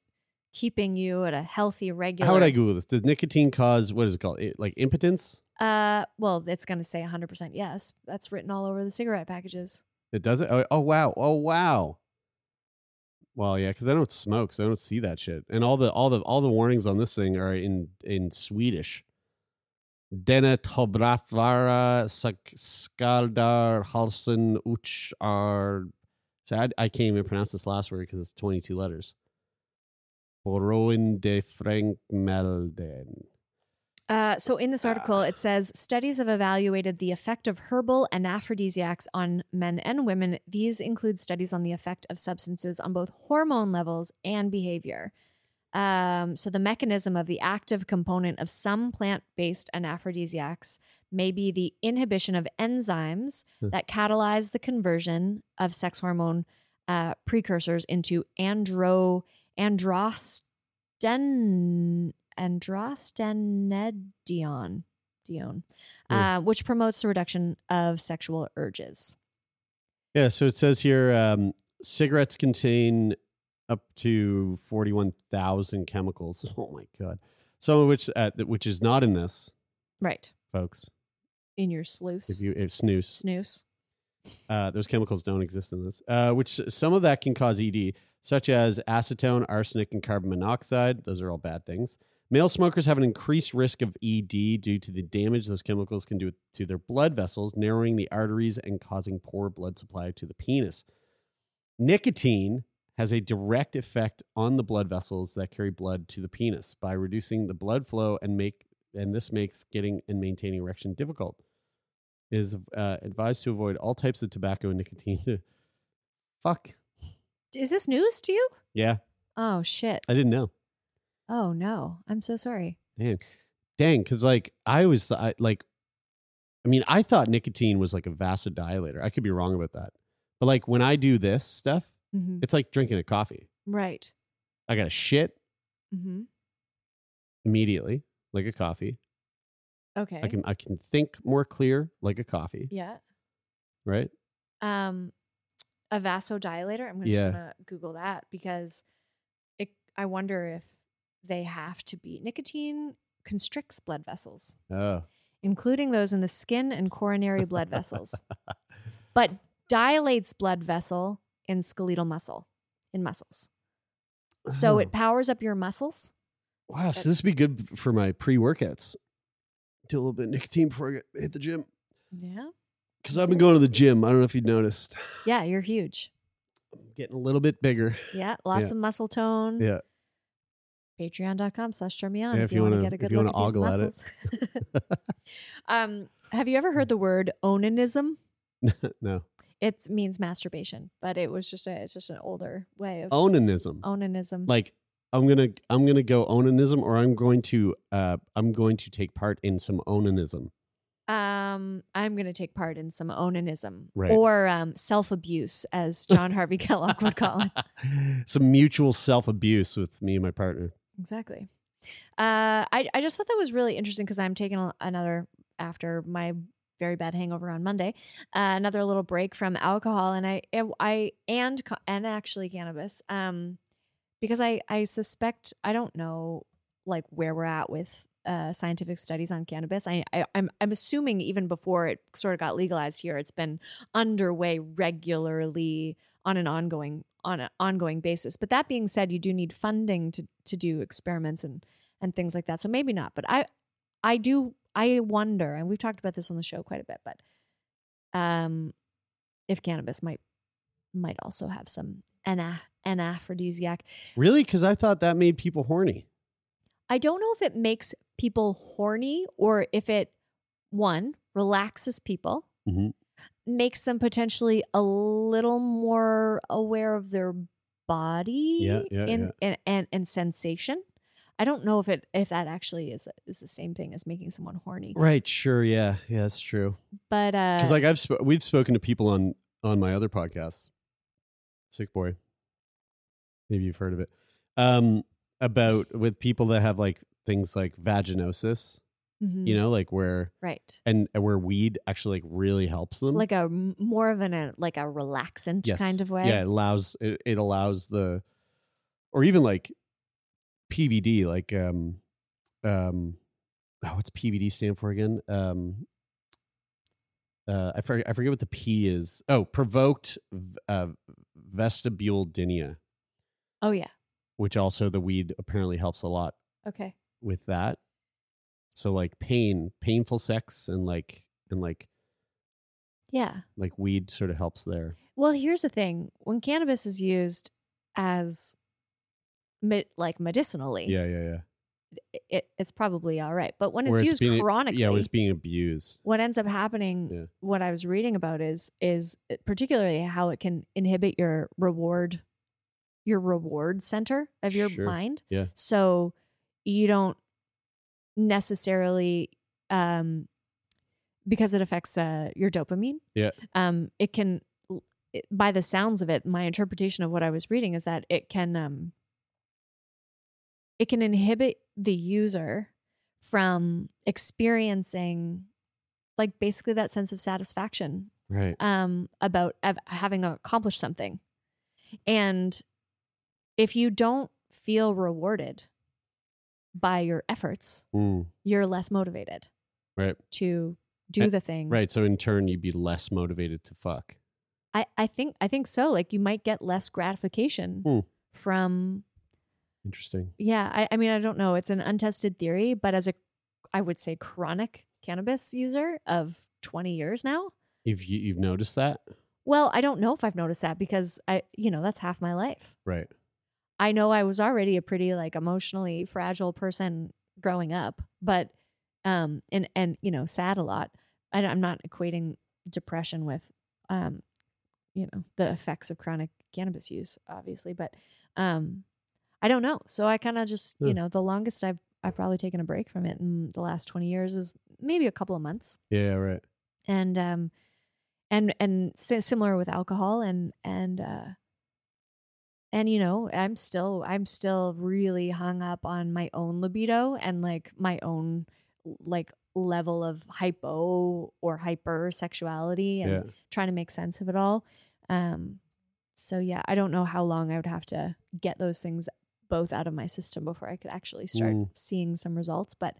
keeping you at a healthy regular. How would I Google this? Does nicotine cause what is it called? It, like impotence? Uh, well, it's going to say one hundred percent yes. That's written all over the cigarette packages. It does it. Oh, oh wow. Oh wow. Well, yeah, because I don't smoke, so I don't see that shit. And all the all the all the warnings on this thing are in in Swedish. Denna tobraflara skaldar halsen uch are. So I, I can't even pronounce this last word because it's twenty-two letters. Boroin de Frank Melden. Uh, so in this article, it says, studies have evaluated the effect of herbal and aphrodisiacs on men and women. These include studies on the effect of substances on both hormone levels and behavior. Um, so the mechanism of the active component of some plant-based anaphrodisiacs may be the inhibition of enzymes hmm. that catalyze the conversion of sex hormone uh, precursors into andro androsten... androstenedione, dione, yeah. uh, which promotes the reduction of sexual urges. Yeah, so it says here, um, cigarettes contain up to forty-one thousand chemicals. Oh my God. Some of which, uh, which is not in this. Right. Folks. In your sluice. If you, if snooze. Snooze. Uh, those chemicals don't exist in this, uh, which some of that can cause E D, such as acetone, arsenic, and carbon monoxide. Those are all bad things. Male smokers have an increased risk of E D due to the damage those chemicals can do to their blood vessels, narrowing the arteries and causing poor blood supply to the penis. Nicotine has a direct effect on the blood vessels that carry blood to the penis by reducing the blood flow and make and this makes getting and maintaining erection difficult. It is uh, advised to avoid all types of tobacco and nicotine. Fuck. Is this news to you? Yeah. Oh shit. I didn't know. Oh no! I'm so sorry. Dang, dang, because like I was I, like, I mean, I thought nicotine was like a vasodilator. I could be wrong about that, but like when I do this stuff, mm-hmm. it's like drinking a coffee. Right. I got a shit mm-hmm. immediately, like a coffee. Okay. I can I can think more clear, like a coffee. Yeah. Right. Um, a vasodilator. I'm gonna yeah. just gonna Google that because it. I wonder if. They have to be. Nicotine constricts blood vessels. Oh. including those in the skin and coronary blood vessels, but dilates blood vessel in skeletal muscle, in muscles. So oh. it powers up your muscles. Wow, so this would be good for my pre-workouts. Do a little bit of nicotine before I get, hit the gym. Yeah. Because I've been going to the gym. I don't know if you noticed. Yeah, you're huge. I'm getting a little bit bigger. Yeah, lots yeah. of muscle tone. Yeah. Patreon dot com slash Termion yeah, if you, you want to get a good look at these muscles. It. um, have you ever heard the word onanism? No. It means masturbation, but it was just a, it's just an older way of onanism. Onanism. Like I'm gonna I'm gonna go onanism, or I'm going to uh, I'm going to take part in some onanism. Um, I'm gonna take part in some onanism, right. or um, self abuse, as John Harvey Kellogg would call it. Some mutual self abuse with me and my partner. Exactly. Uh, I I just thought that was really interesting because I'm taking a, another after my. very bad hangover on Monday. Uh, another little break from alcohol and I, I and and actually cannabis, um, because I I suspect I don't know like where we're at with uh, scientific studies on cannabis. I, I I'm I'm assuming even before it sort of got legalized here, it's been underway regularly on an ongoing on an ongoing basis. But that being said, you do need funding to to do experiments and and things like that. So maybe not. But I I do. I wonder, and we've talked about this on the show quite a bit, but um, if cannabis might might also have some ana- anaphrodisiac. Really? Because I thought that made people horny. I don't know if it makes people horny or if it, one, relaxes people, mm-hmm. makes them potentially a little more aware of their body yeah, yeah, in, yeah. And, and, and sensation. I don't know if it if that actually is is the same thing as making someone horny. Right. Sure. Yeah. Yeah. That's true. But uh, because like I've sp- we've spoken to people on on my other podcast, Sick Boy. Maybe you've heard of it. Um, about with people that have like things like vaginosis, mm-hmm. you know, like where right and where weed actually like really helps them, like a more of an a, like a relaxant yes. kind of way. Yeah, it allows it, it allows the, or even like. P V D, like, um, um, oh, what's P V D stand for again? Um, uh, I forget, I forget what the P is. Oh, provoked uh, vestibulodynia. Oh yeah. Which also the weed apparently helps a lot. Okay. With that, so like pain, painful sex, and like and like, yeah, like weed sort of helps there. Well, here's the thing: when cannabis is used as Me, like medicinally, yeah, yeah, yeah. It, it's probably all right, but when it's, it's used being, chronically, yeah, when it's being abused, what ends up happening? Yeah. What I was reading about is is particularly how it can inhibit your reward, your reward center of your sure. mind. Yeah, so you don't necessarily, um, because it affects uh, your dopamine. Yeah, um, it can. It, by the sounds of it, my interpretation of what I was reading is that it can. Um, It can inhibit the user from experiencing, like, basically that sense of satisfaction, right? Um, about av- having accomplished something, and if you don't feel rewarded by your efforts, mm. you're less motivated, right? To do I, the thing, right? So in turn, you'd be less motivated to fuck. I, I think I think so. Like, you might get less gratification mm. from. Interesting. Yeah. I, I mean, I don't know. It's an untested theory, but as a, I would say, chronic cannabis user of twenty years now. If you, you've noticed that? Well, I don't know if I've noticed that because I, you know, that's half my life. Right. I know I was already a pretty like emotionally fragile person growing up, but, um, and, and, you know, sad a lot. I, I'm not equating depression with, um, you know, the effects of chronic cannabis use, obviously, but, um, I don't know. So I kind of just, yeah. you know, the longest I've I've probably taken a break from it in the last twenty years is maybe a couple of months. Yeah, right. And um, and and similar with alcohol and and uh, and you know, I'm still I'm still really hung up on my own libido and like my own like level of hypo or hyper sexuality and yeah. trying to make sense of it all. Um, so yeah, I don't know how long I would have to get those things both out of my system before I could actually start mm. seeing some results. But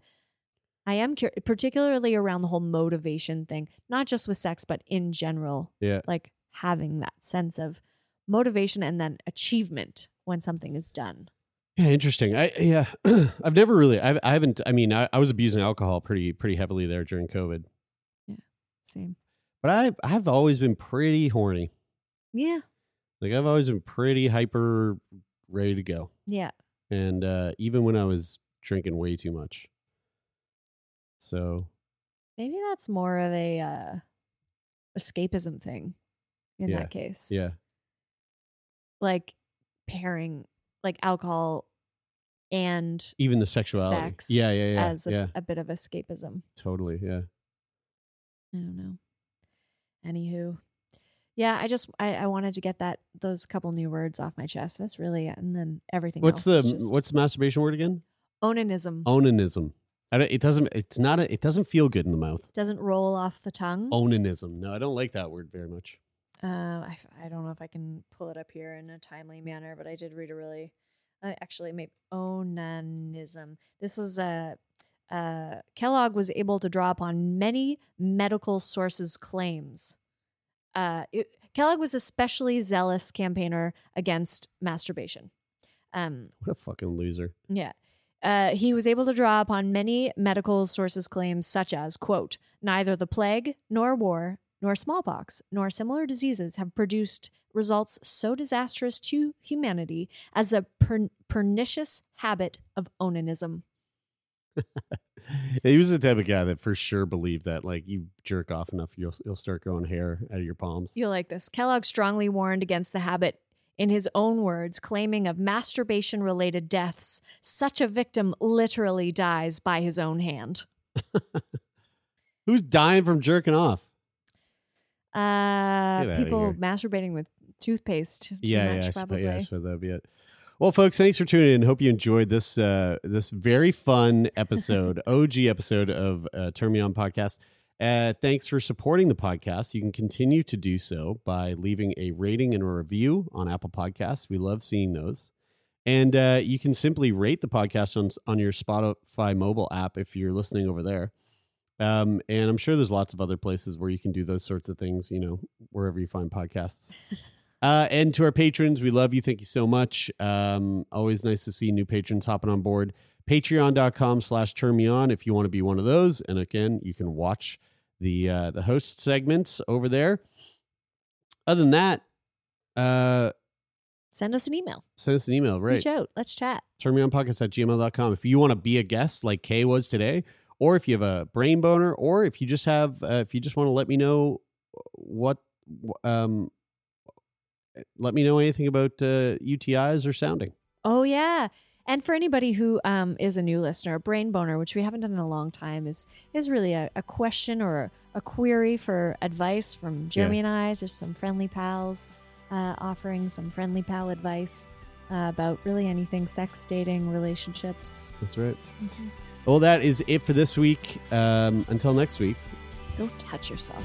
I am curious, particularly around the whole motivation thing, not just with sex, but in general. Yeah. Like having that sense of motivation and then achievement when something is done. Yeah, interesting. I yeah, I've never really. I've, I haven't. I mean, I, I was abusing alcohol pretty pretty heavily there during COVID. Yeah, same. But I I've always been pretty horny. Yeah. Like I've always been pretty hyper, ready to go. Yeah. And uh, even when I was drinking way too much. So. Maybe that's more of a uh, escapism thing. In yeah. that case. Yeah. Like pairing. Like alcohol and even the sexuality, sex yeah, yeah, yeah, as a, yeah. a bit of escapism. Totally, yeah. I don't know. Anywho, yeah, I just I, I wanted to get that those couple new words off my chest. That's really it. And then everything. What's else the just, what's the masturbation word again? Onanism. Onanism. I don't, it doesn't. It's not. A, it doesn't feel good in the mouth. Doesn't roll off the tongue. Onanism. No, I don't like that word very much. Uh, I, I don't know if I can pull it up here in a timely manner, but I did read a really, uh, actually, maybe onanism. This was a, uh, uh, Kellogg was able to draw upon many medical sources' claims. Uh, it, Kellogg was especially zealous campaigner against masturbation. Um, what a fucking loser. Yeah. Uh, he was able to draw upon many medical sources' claims, such as, quote, neither the plague nor war nor smallpox, nor similar diseases have produced results so disastrous to humanity as a per- pernicious habit of onanism. He was the type of guy that for sure believed that, like, you jerk off enough, you'll, you'll start growing hair out of your palms. You'll like this. Kellogg strongly warned against the habit, in his own words, claiming of masturbation-related deaths, such a victim literally dies by his own hand. Who's dying from jerking off? Uh, people masturbating with toothpaste. Too yeah, much, yeah, probably. Sp- yeah, I suppose that'd be it. Well, folks, thanks for tuning in. Hope you enjoyed this uh, this very fun episode, O G episode of uh, Termion Podcast. Uh, thanks for supporting the podcast. You can continue to do so by leaving a rating and a review on Apple Podcasts. We love seeing those. And uh, you can simply rate the podcast on on your Spotify mobile app if you're listening over there. Um, and I'm sure there's lots of other places where you can do those sorts of things, you know, wherever you find podcasts. Uh, and to our patrons, we love you. Thank you so much. Um, always nice to see new patrons hopping on board. Patreon.com slash Termion if you want to be one of those. And again, you can watch the uh, the host segments over there. Other than that, uh, send us an email. Send us an email, right? Reach out. Let's chat. Termionpodcast at gmail dot com. If you want to be a guest like Kay was today, or if you have a brain boner, or if you just have, uh, if you just want to let me know what, um, let me know anything about uh, U T Is or sounding. Oh, yeah. And for anybody who um, is a new listener, brain boner, which we haven't done in a long time, is is really a, a question or a query for advice from Jeremy yeah. and I. Just some friendly pals uh, offering some friendly pal advice uh, about really anything sex, dating, relationships. That's right. Mm-hmm. Well, that is it for this week. Um, until next week. Go touch yourself.